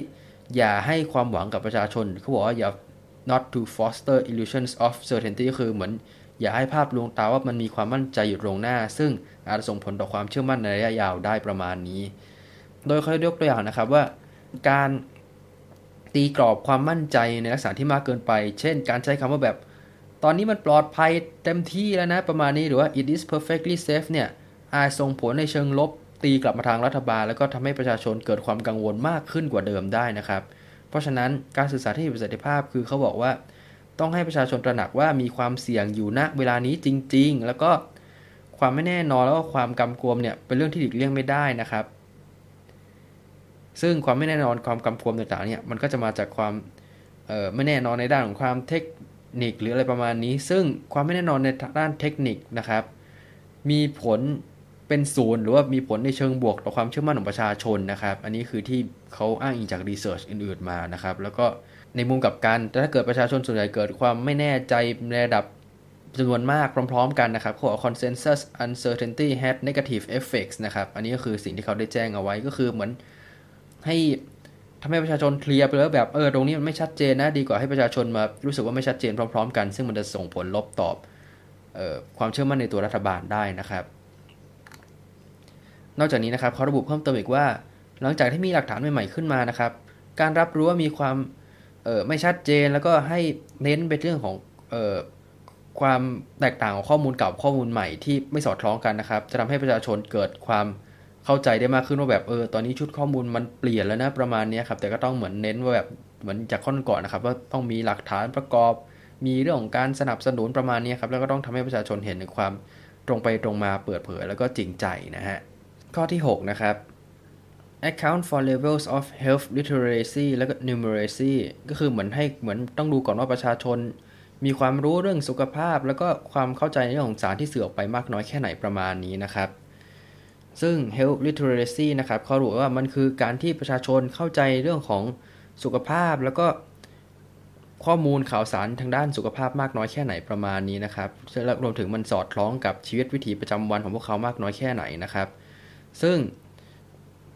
อย่าให้ความหวังกับประชาชนเขาบอกว่าอย่า not to foster illusions of certainty ก็คือเหมือนอย่าให้ภาพลวงตาว่ามันมีความมั่นใจอยู่ตรงหน้าซึ่งอาจจะส่งผลต่อความเชื่อมั่นในระยะยาวได้ประมาณนี้โดยเขายกตัวอย่างนะครับว่าการตีกรอบความมั่นใจในลักษณะที่มากเกินไปเช่นการใช้คำว่าแบบตอนนี้มันปลอดภัยเต็มที่แล้วนะประมาณนี้หรือว่า it is perfectly safe เนี่ยอาจส่งผลในเชิงลบตีกลับมาทางรัฐบาลแล้วก็ทำให้ประชาชนเกิดความกังวลมากขึ้นกว่าเดิมได้นะครับเพราะฉะนั้นการสื่อสารที่มีประสิทธิภาพคือเขาบอกว่าต้องให้ประชาชนตระหนักว่ามีความเสี่ยงอยู่ณเวลานี้จริงๆแล้วก็ความไม่แน่นอนแล้วก็ความกำกวมเนี่ยเป็นเรื่องที่หลีกเลี่ยงไม่ได้นะครับซึ่งความไม่แน่นอนความกำกวมต่างๆเนี่ยมันก็จะมาจากความเอ่อไม่แน่นอนในด้านของความเทคนิคหรืออะไรประมาณนี้ซึ่งความไม่แน่นอนในด้านเทคนิคนะครับมีผลเป็นศูนย์หรือว่ามีผลในเชิงบวกต่อความเชื่อมั่นของประชาชนนะครับอันนี้คือที่เขาอ้างอิงจากรีเสิร์ชอื่นๆมานะครับแล้วก็ในมุมกลับกันถ้าเกิดประชาชนส่วนใหญ่เกิดความไม่แน่ใจในระดับจำนวนมากพร้อมๆกันนะครับเขาบอก consensus uncertainty had negative effects นะครับอันนี้ก็คือสิ่งที่เขาได้แจ้งเอาไว้ก็คือเหมือนให้ทำให้ประชาชนเคลียร์ไปแล้วแบบเออตรงนี้มันไม่ชัดเจนนะดีกว่าให้ประชาชนมารู้สึกว่าไม่ชัดเจนพร้อมๆกันซึ่งมันจะส่งผลลบต่อ ความเชื่อมั่นในตัวรัฐบาลได้นะครับนอกจากนี้นะครับเขาระบุเพิ่มเติมอีกว่าหลังจากที่มีหลักฐานใหม่ๆขึ้นมานะครับการรับรู้ว่ามีความไม่ชัดเจนแล้วก็ให้เน้นไปเรื่องของความแตกต่างของข้อมูลเก่าข้อมูลใหม่ที่ไม่สอดคล้องกันนะครับจะทำให้ประชาชนเกิดความเข้าใจได้มากขึ้นว่าแบบเออตอนนี้ชุดข้อมูลมันเปลี่ยนแล้วนะประมาณนี้ครับแต่ก็ต้องเหมือนเน้นว่าแบบเหมือนจากข้อก่อนนะครับว่าต้องมีหลักฐานประกอบมีเรื่องของการสนับสนุนประมาณนี้ครับแล้วก็ต้องทำให้ประชาชนเห็นถึงความตรงไปตรงมาเปิดเผยแล้วก็จริงใจนะฮะข้อที่หกนะครับ account for levels of health literacy แล้วก็ numeracy ก็คือเหมือนให้เหมือนต้องดูก่อนว่าประชาชนมีความรู้เรื่องสุขภาพแล้วก็ความเข้าใจในเรื่องของสารที่สื่อออกไปมากน้อยแค่ไหนประมาณนี้นะครับซึ่ง health literacy นะครับเขาบอกว่ามันคือการที่ประชาชนเข้าใจเรื่องของสุขภาพแล้วก็ข้อมูลข่าวสารทางด้านสุขภาพมากน้อยแค่ไหนประมาณนี้นะครับรวมถึงมันสอดคล้องกับชีวิตวิถีประจำวันของพวกเขามากน้อยแค่ไหนนะครับซึ่ง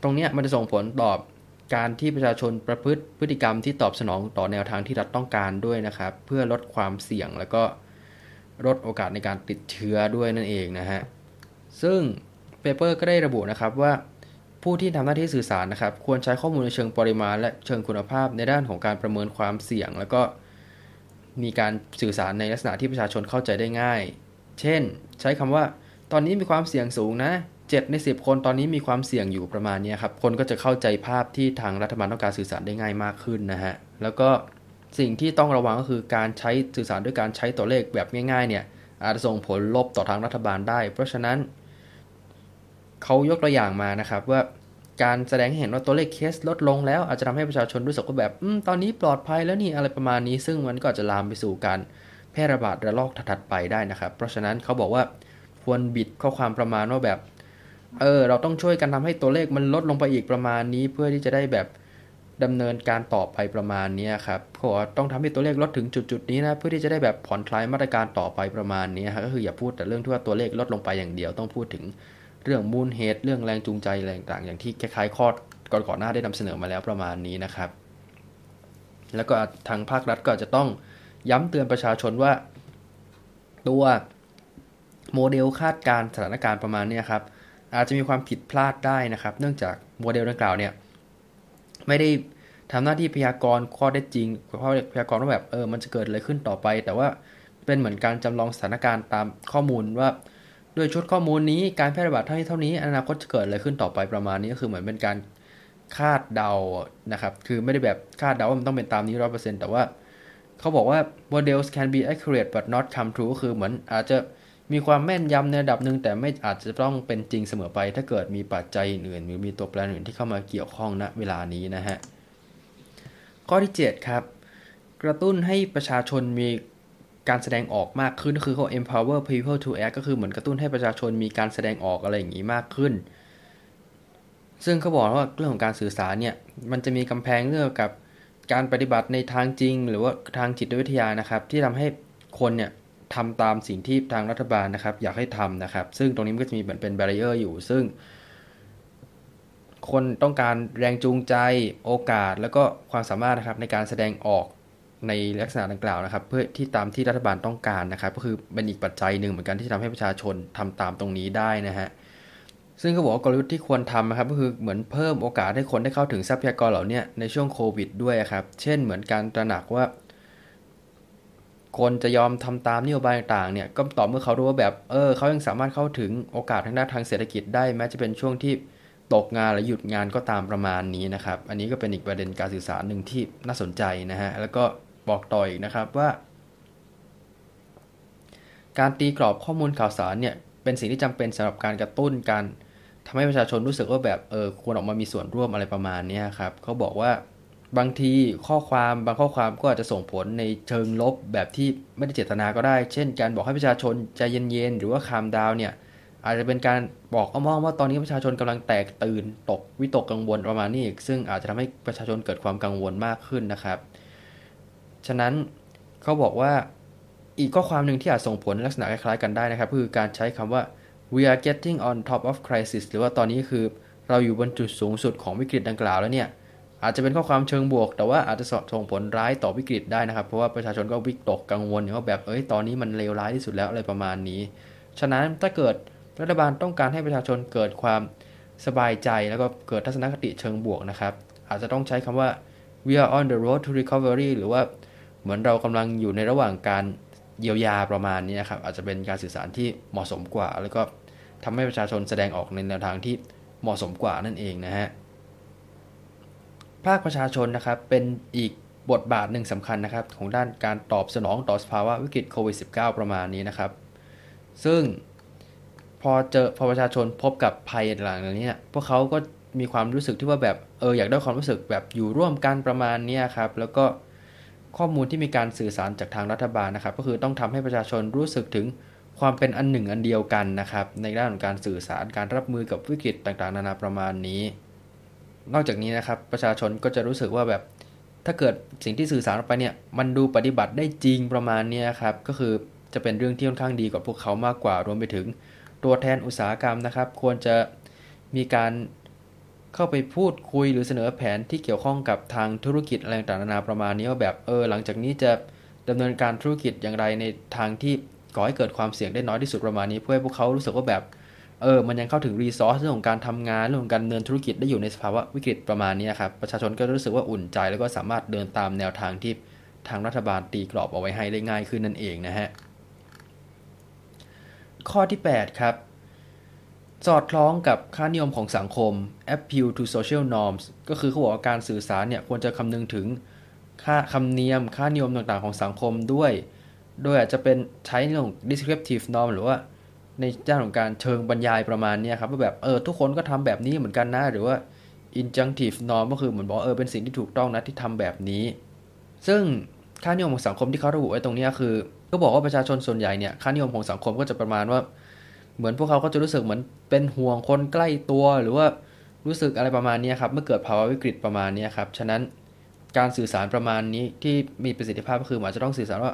ตรงนี้มันจะส่งผลต่อการที่ประชาชนประพฤติพฤติกรรมที่ตอบสนองต่อแนวทางที่รัฐต้องการด้วยนะครับเพื่อลดความเสี่ยงแล้วก็ลดโอกาสในการติดเชื้อด้วยนั่นเองนะฮะซึ่งเปเปอร์ก็ได้ระบุนะครับว่าผู้ที่ทำหน้าที่สื่อสารนะครับควรใช้ข้อมูลในเชิงปริมาณและเชิงคุณภาพในด้านของการประเมินความเสี่ยงแล้วก็มีการสื่อสารในลักษณะที่ประชาชนเข้าใจได้ง่ายเช่นใช้คำว่าตอนนี้มีความเสี่ยงสูงนะเจ็ดในสิบคนตอนนี้มีความเสี่ยงอยู่ประมาณนี้ครับคนก็จะเข้าใจภาพที่ทางรัฐบาลต้องการสื่อสารได้ง่ายมากขึ้นนะฮะแล้วก็สิ่งที่ต้องระวังก็คือการใช้สื่อสารด้วยการใช้ตัวเลขแบบง่ายๆเนี่ยอาจจะส่งผลลบต่อทางรัฐบาลได้เพราะฉะนั้นเขายกตัวอย่างมานะครับว่าการแสดงให้เห็นว่าตัวเลขเคสลดลงแล้วอาจจะทำให้ประชาชนรู้สึกว่าแบบอืมตอนนี้ปลอดภัยแล้วนี่อะไรประมาณนี้ซึ่งมันก็อาจจะลามไปสู่การแพร่ระบาดระลอกถัดไปได้นะครับเพราะฉะนั้นเขาบอกว่าควรบิดข้อความประมาณว่าแบบเออเราต้องช่วยกันทำให้ตัวเลขมันลดลงไปอีกประมาณนี้เพื่อที่จะได้แบบดำเนินการต่อไปประมาณนี้ครับเขาบอกว่าต้องทำให้ตัวเลขลดถึงจุดๆนี้นะเพื่อที่จะได้แบบผ่อนคลายมาตรการต่อไปประมาณนี้ครับก็คืออย่าพูดแต่เรื่องที่ว่าตัวเลขลดลงไปอย่างเดียวต้องพูดถึงเรื่องมูลเหตุเรื่องแรงจูงใจอะไรต่างๆอย่างที่คล้ายๆข้อก่อนๆหน้าได้นำเสนอมาแล้วประมาณนี้นะครับแล้วก็ทางภาครัฐก็จะต้องย้ำเตือนประชาชนว่าตัวโมเดลคาดการณ์สถานการณ์ประมาณนี้ครับอาจจะมีความผิดพลาดได้นะครับเนื่องจากโมเดลดังกล่าวเนี่ยไม่ได้ทำหน้าที่พยากรณ์ข้อเท็จจริงข้อพยากรณ์ว่าแบบเออมันจะเกิดอะไรขึ้นต่อไปแต่ว่าเป็นเหมือนการจำลองสถานการณ์ตามข้อมูลว่าด้วยชุดข้อมูลนี้การแพร่ระบาดเท่านี้เท่านี้อนาคตจะเกิดอะไรขึ้นต่อไปประมาณนี้ก็คือเหมือนเป็นการคาดเดานะครับคือไม่ได้แบบคาดเดาว่ามันต้องเป็นตามนี้ หนึ่งร้อยเปอร์เซ็นต์ แต่ว่าเขาบอกว่า models can be accurate but not come true ก็คือเหมือนอาจจะมีความแม่นยำในระดับหนึ่งแต่ไม่อาจจะต้องเป็นจริงเสมอไปถ้าเกิดมีปัจจัยอื่นหรือมีตัวแปรอื่นที่เข้ามาเกี่ยวข้องณเวลานี้นะฮะข้อที่เจ็ดครับกระตุ้นให้ประชาชนมีการแสดงออกมากขึ้นก็คือเขา empower people to act ก็คือเหมือนกระตุ้นให้ประชาชนมีการแสดงออกอะไรอย่างนี้มากขึ้นซึ่งเขาบอกว่าเรื่องของการสื่อสารเนี่ยมันจะมีกำแพงเรื่องกับการปฏิบัติในทางจริงหรือว่าทางจิตวิทยานะครับที่ทำให้คนเนี่ยทำตามสิ่งที่ทางรัฐบาลนะครับอยากให้ทำนะครับซึ่งตรงนี้มันก็จะมีเหมือนเป็น barrier อยู่ซึ่งคนต้องการแรงจูงใจโอกาสแล้วก็ความสามารถนะครับในการแสดงออกในลักษณะดังกล่าวนะครับเพื่อที่ตามที่รัฐบาลต้องการนะครับก็คือเป็นอีกปัจจัยหนึ่งเหมือนกันที่ทำให้ประชาชนทำตามตรงนี้ได้นะฮะซึ่งเขาบอกว่ากลยุทธ์ที่ควรทำนะครับก็คือเหมือนเพิ่มโอกาสให้คนได้เข้าถึงทรัพยากรเหล่านี้ในช่วงโควิดด้วยครับเช่นเหมือนการตระหนักว่าคนจะยอมทำตามนโยบายต่างๆเนี่ยก็ต่อเมื่อเขารู้ว่าแบบเออเขายังสามารถเข้าถึงโอกาสทางด้านทางเศรษฐกิจได้แม้จะเป็นช่วงที่ตกงานหรือหยุดงานก็ตามประมาณนี้นะครับอันนี้ก็เป็นอีกประเด็นการสื่อสารหนึ่งที่น่าสนใจนะฮะแล้วก็บอกต่ออีกนะครับว่าการตีกรอบข้อมูลข่าวสารเนี่ยเป็นสิ่งที่จำเป็นสำหรับการกระตุ้นการทำให้ประชาชนรู้สึกว่าแบบเออควรออกมามีส่วนร่วมอะไรประมาณนี้ครับเขาบอกว่าบางทีข้อความบางข้อความก็อาจจะส่งผลในเชิงลบแบบที่ไม่ได้เจตนาก็ได้เช่นการบอกให้ประชาชนใจเย็นๆหรือว่าคามดาวเนี่ยอาจจะเป็นการบอกอ้อมๆว่าตอนนี้ประชาชนกำลังแตกตื่นตกวิตกกังวลประมาณนี้อีกซึ่งอาจจะทำให้ประชาชนเกิดความกังวลมากขึ้นนะครับฉะนั้นเขาบอกว่าอีกข้อความหนึ่งที่อาจส่งผลลักษณะคล้ายๆกันได้นะครับคือการใช้คำว่า we are getting on top of crisis หรือว่าตอนนี้คือเราอยู่บนจุดสูงสุดของวิกฤตดังกล่าวแล้วเนี่ย อาจจะเป็นข้อความเชิงบวกแต่ว่าอาจจะส่งผลร้ายต่อวิกฤตได้นะครับเพราะว่าประชาชนก็วิตกกังวลว่าแบบเอ้ยตอนนี้มันเลวร้ายที่สุดแล้วอะไรประมาณนี้ฉะนั้นถ้าเกิดรัฐบาลต้องการให้ประชาชนเกิดความสบายใจแล้วก็เกิดทัศนคติเชิงบวกนะครับอาจจะต้องใช้คำว่า we are on the road to recovery หรือว่าเหมือนเรากำลังอยู่ในระหว่างการเยียวยาประมาณนี้นะครับอาจจะเป็นการสื่อสารที่เหมาะสมกว่าแล้วก็ทำให้ประชาชนแสดงออกในแนวทางที่เหมาะสมกว่านั่นเองนะฮะภาคประชาชนนะครับเป็นอีกบทบาทหนึ่งสำคัญนะครับของด้านการตอบสนองต่อสภาวะวิกฤตโควิด สิบเก้า ประมาณนี้นะครับซึ่งพอเจอพอประชาชนพบกับภัยหลังนี้เนี่ยพวกเขาก็มีความรู้สึกที่ว่าแบบเอออยากได้ความรู้สึกแบบอยู่ร่วมกันประมาณนี้ครับแล้วก็ข้อมูลที่มีการสื่อสารจากทางรัฐบาลนะครับก็คือต้องทำให้ประชาชนรู้สึกถึงความเป็นอันหนึ่งอันเดียวกันนะครับในด้านของการสื่อสารการรับมือกับวิกฤตต่างๆนานาประมาณนี้นอกจากนี้นะครับประชาชนก็จะรู้สึกว่าแบบถ้าเกิดสิ่งที่สื่อสารออกไปเนี่ยมันดูปฏิบัติได้จริงประมาณนี้ครับก็คือจะเป็นเรื่องที่ค่อนข้างดีกับพวกเขามากกว่ารวมไปถึงตัวแทนอุตสาหกรรมนะครับควรจะมีการเข้าไปพูดคุยหรือเสนอแผนที่เกี่ยวข้องกับทางธุรกิจอะไรต่างๆนานาประมาณนี้ว่าแบบเออหลังจากนี้จะดำเนินการธุรกิจอย่างไรในทางที่ก่อให้เกิดความเสี่ยงได้น้อยที่สุดประมาณนี้เพื่อให้พวกเขารู้สึกว่าแบบเออมันยังเข้าถึงรีซอสเรื่องของการทำงานเรื่องของการดำเนินธุรกิจได้อยู่ในสภาวะวิกฤตประมาณนี้นะครับประชาชนก็รู้สึกว่าอุ่นใจแล้วก็สามารถเดินตามแนวทางที่ทางรัฐบาลตีกรอบเอาไว้ให้ได้ง่ายขึ้นนั่นเองนะฮะข้อที่แปดครับสอดคล้องกับค่านิยมของสังคม appeal to social norms ก็คือเขาบอกว่าการสื่อสารเนี่ยควรจะคำนึงถึงค่าคำเนียมค่านิยมต่างๆของสังคมด้วยโดยอาจจะเป็นใช้ในเรื่อง descriptive norm หรือว่าในด้านของการเชิงบรรยายประมาณนี้ครับว่าแบบเออทุกคนก็ทำแบบนี้เหมือนกันนะหรือว่า injunctive norm ก็คือเหมือนบอกเออเป็นสิ่งที่ถูกต้องนะที่ทำแบบนี้ซึ่งค่านิยมของสังคมที่เขาระบุไว้ตรงนี้คือก็บอกว่าประชาชนส่วนใหญ่เนี่ยค่านิยมของสังคมก็จะประมาณว่าเหมือนพวกเขาก็จะรู้สึกเหมือนเป็นห่วงคนใกล้ตัวหรือว่ารู้สึกอะไรประมาณนี้ครับเมื่อเกิดภาวะวิกฤตประมาณนี้ครับฉะนั้นการสื่อสารประมาณนี้ที่มีประสิทธิภาพก็คืออาจจะต้องสื่อสารว่า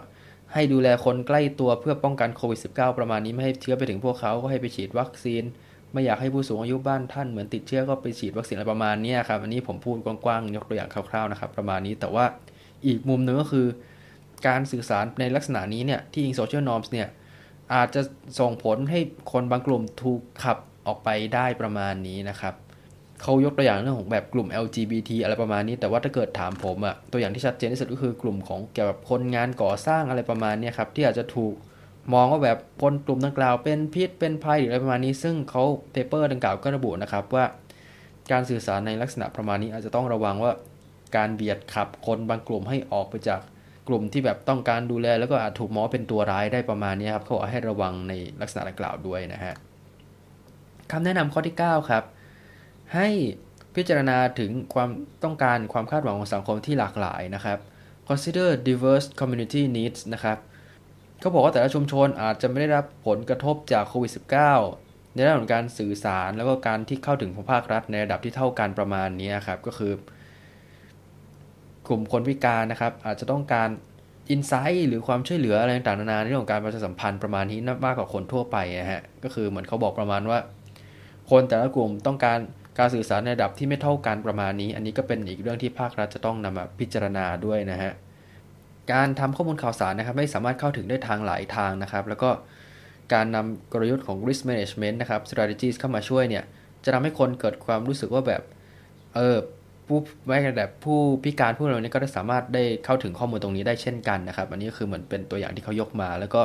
ให้ดูแลคนใกล้ตัวเพื่อป้องกันโควิด สิบเก้า ประมาณนี้ไม่ให้เชื้อไปถึงพวกเขาก็ให้ไปฉีดวัคซีนไม่อยากให้ผู้สูงอายุบ้านท่านเหมือนติดเชื้อก็ไปฉีดวัคซีนอะไรประมาณนี้ครับอันนี้ผมพูดกว้างๆยกตัวอย่างคร่าวๆนะครับประมาณนี้แต่ว่าอีกมุมนึงก็คือการสื่อสารในลักษณะนี้เนี่ยที่อิงโซเชียลนอร์มส์เนี่ยอาจจะส่งผลให้คนบางกลุ่มถูกขับออกไปได้ประมาณนี้นะครับเขายกตัวอย่างเรื่องของแบบกลุ่ม แอล จี บี ที อะไรประมาณนี้แต่ว่าถ้าเกิดถามผมอะตัวอย่างที่ชัดเจนที่สุดก็คือกลุ่มของเกี่ยวกับคนงานก่อสร้างอะไรประมาณนี้ครับที่อาจจะถูกมองว่าแบบคนกลุ่มดังกล่าวเป็นพิษเป็นภัยหรืออะไรประมาณนี้ซึ่งเขาเปเปอร์ดังกล่าวก็ระบุนะครับว่าการสื่อสารในลักษณะประมาณนี้อาจจะต้องระวังว่าการเบียดขับคนบางกลุ่มให้ออกไปจากกลุ่มที่แบบต้องการดูแลแล้วก็อาจถูกมองเป็นตัวร้ายได้ประมาณนี้ครับเขาบอกให้ระวังในลักษณะดังกล่าวด้วยนะฮะคำแนะนำข้อที่เก้าครับให้พิจารณาถึงความต้องการความคาดหวังของสังคมที่หลากหลายนะครับ consider diverse community needs นะครับเขาบอกว่าแต่ละชุมชนอาจจะไม่ได้รับผลกระทบจากโควิด สิบเก้า ในด้านของการสื่อสารแล้วก็การที่เข้าถึงของภาครัฐในระดับที่เท่ากันประมาณนี้ครับก็คือกลุ่มคนพิการนะครับอาจจะต้องการอินไซต์หรือความช่วยเหลืออะไรต่างๆนานาในเรื่องของการประชาสัมพันธ์ประมาณนี้มากกว่าคนทั่วไปนะฮะก็คือเหมือนเขาบอกประมาณว่าคนแต่ละกลุ่มต้องการการสื่อสารในระดับที่ไม่เท่ากันประมาณนี้อันนี้ก็เป็นอีกเรื่องที่ภาครัฐจะต้องนำมาพิจารณาด้วยนะฮะการทำข้อมูลข่าวสารนะครับไม่สามารถเข้าถึงได้ทางหลายทางนะครับแล้วก็การนำกลยุทธ์ของ risk management นะครับ strategies เข้ามาช่วยเนี่ยจะทำให้คนเกิดความรู้สึกว่าแบบเออผู้แม้แต่ผู้พิการผู้เราเนี่ยก็จะสามารถได้เข้าถึงข้อมูลตรงนี้ได้เช่นกันนะครับอันนี้ก็คือเหมือนเป็นตัวอย่างที่เขายกมาแล้วก็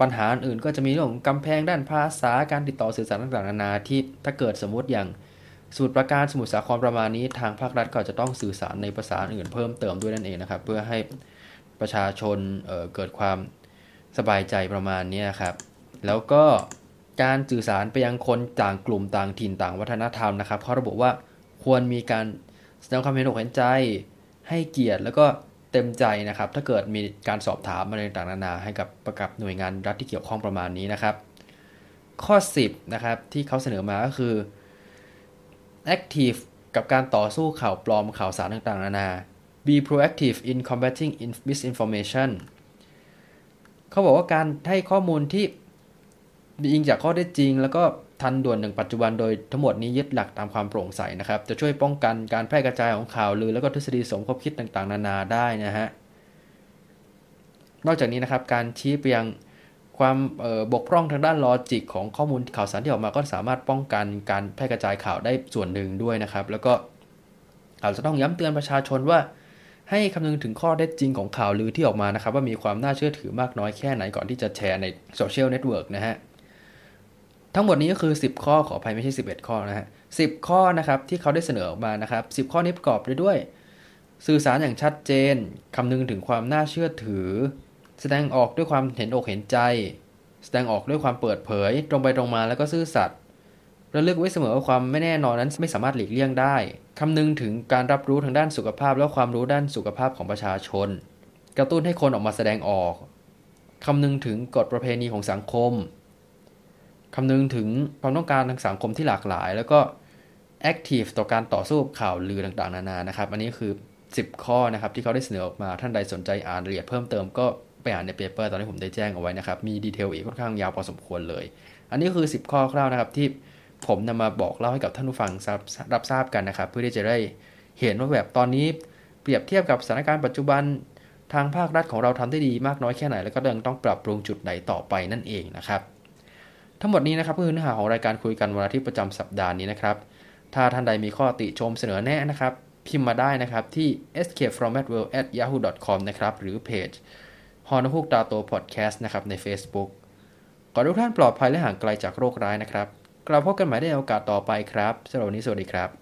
ปัญหาอื่นก็จะมีเรื่องของกำแพงด้านภาษาการติดต่อสื่อสารต่างๆนานาที่ถ้าเกิดสมมติอย่างสมุทรปราการสมุทรสาครประมาณนี้ทางภาครัฐก็จะต้องสื่อสารในภาษาอื่นเพิ่มเติมด้วยนั่นเองนะครับเพื่อให้ประชาชน เอ่อ เกิดความสบายใจประมาณนี้ครับแล้วก็การสื่อสารไปยังคนต่างกลุ่มต่างถิ่นต่างวัฒนธรรมนะครับเขาระบุว่าควรมีการแสดงความเห็นอกเห็นใจให้เกียรติแล้วก็เต็มใจนะครับถ้าเกิดมีการสอบถามอะไรต่างๆนานาให้กับประกับหน่วยงานรัฐที่เกี่ยวข้องประมาณนี้นะครับข้อสิบนะครับที่เขาเสนอมาก็คือ active กับการต่อสู้ข่าวปลอมข่าวสารต่างๆนานา be proactive in combating misinformation เขาบอกว่าการให้ข้อมูลที่อิงจากข้อเท็จจริงแล้วก็ ทันด่วนหนึ่งปัจจุบันโดยทั้งหมดนี้ยึดหลักตามความโปร่งใสนะครับจะช่วยป้องกันการแพร่กระจายของข่าวลือและก็ทฤษฎีสมคบคิดต่างๆนานาได้นะฮะนอกจากนี้นะครับการชี้ไปยังความบกพร่องทางด้านลอจิกของข้อมูลข่าวสารที่ออกมาก็สามารถป้องกันการแพร่กระจายข่าวได้ส่วนหนึ่งด้วยนะครับแล้วก็อาจจะต้องย้ำเตือนประชาชนว่าให้คำนึงถึงข้อเท็จจริงของข่าวลือที่ออกมานะครับว่ามีความน่าเชื่อถือมากน้อยแค่ไหนก่อนที่จะแชร์ในโซเชียลเน็ตเวิร์กนะฮะทั้งหมดนี้ก็คือสิบข้อขออภัยไม่ใช่สิบเอ็ดข้อนะฮะสิบข้อนะครับที่เขาได้เสนอออกมานะครับสิบข้อนี้ประกอบไปด้วยสื่อสารอย่างชัดเจนคำนึงถึงความน่าเชื่อถือแสดงออกด้วยความเห็นอกเห็นใจแสดงออกด้วยความเปิดเผยตรงไปตรงมาแล้วก็ซื่อสัตย์ระลึกไว้เสมอว่าความไม่แน่นอนนั้นไม่สามารถหลีกเลี่ยงได้คำนึงถึงการรับรู้ทางด้านสุขภาพและความรู้ด้านสุขภาพของประชาชนกระตุ้นให้คนออกมาแสดงออกคำนึงถึงกฎประเพณีของสังคมคำนึงถึงความต้องการทางสังคมที่หลากหลายแล้วก็แอคทีฟต่อการต่อสู้ข่าวลือต่างๆนานานะครับอันนี้คือสิบข้อนะครับที่เขาได้เสนอออกมาท่านใดสนใจอ่านรายละเอียดเพิ่มเติมก็ไปอ่านในเปเปอร์ตอนที่ผมได้แจ้งเอาไว้นะครับมีดีเทลอีกค่อนข้างยาวพอสมควรเลยอันนี้คือสิบข้อคร่าวๆนะครับที่ผมนำมาบอกเล่าให้กับท่านผู้ฟังรับทราบกันนะครับเพื่อที่จะได้เห็นว่าแบบตอนนี้เปรียบเทียบกับสถานการณ์ปัจจุบันทางภาครัฐของเราทำได้ดีมากน้อยแค่ไหนแล้วก็ยังต้องปรับปรุงจุดไหนต่อไปนั่นเองนะครับทั้งหมดนี้นะครับก็คือเนื้อหาของรายการคุยกันวันอาทิตย์ประจำสัปดาห์นี้นะครับถ้าท่านใดมีข้อติชมเสนอแนะนะครับพิมพ์มาได้นะครับที่ เอส เค ฟรอม แอด เวิลด์ แอท ยาฮู ดอท คอม นะครับหรือเพจฮอนฮุกตาโตพอดแคสต์นะครับใน Facebook ขอทุกท่านปลอดภัยและห่างไกลจากโรคร้ายนะครับกลับพบกันใหม่ในโอกาสต่อไปครับสำหรับวันนี้สวัสดีครับ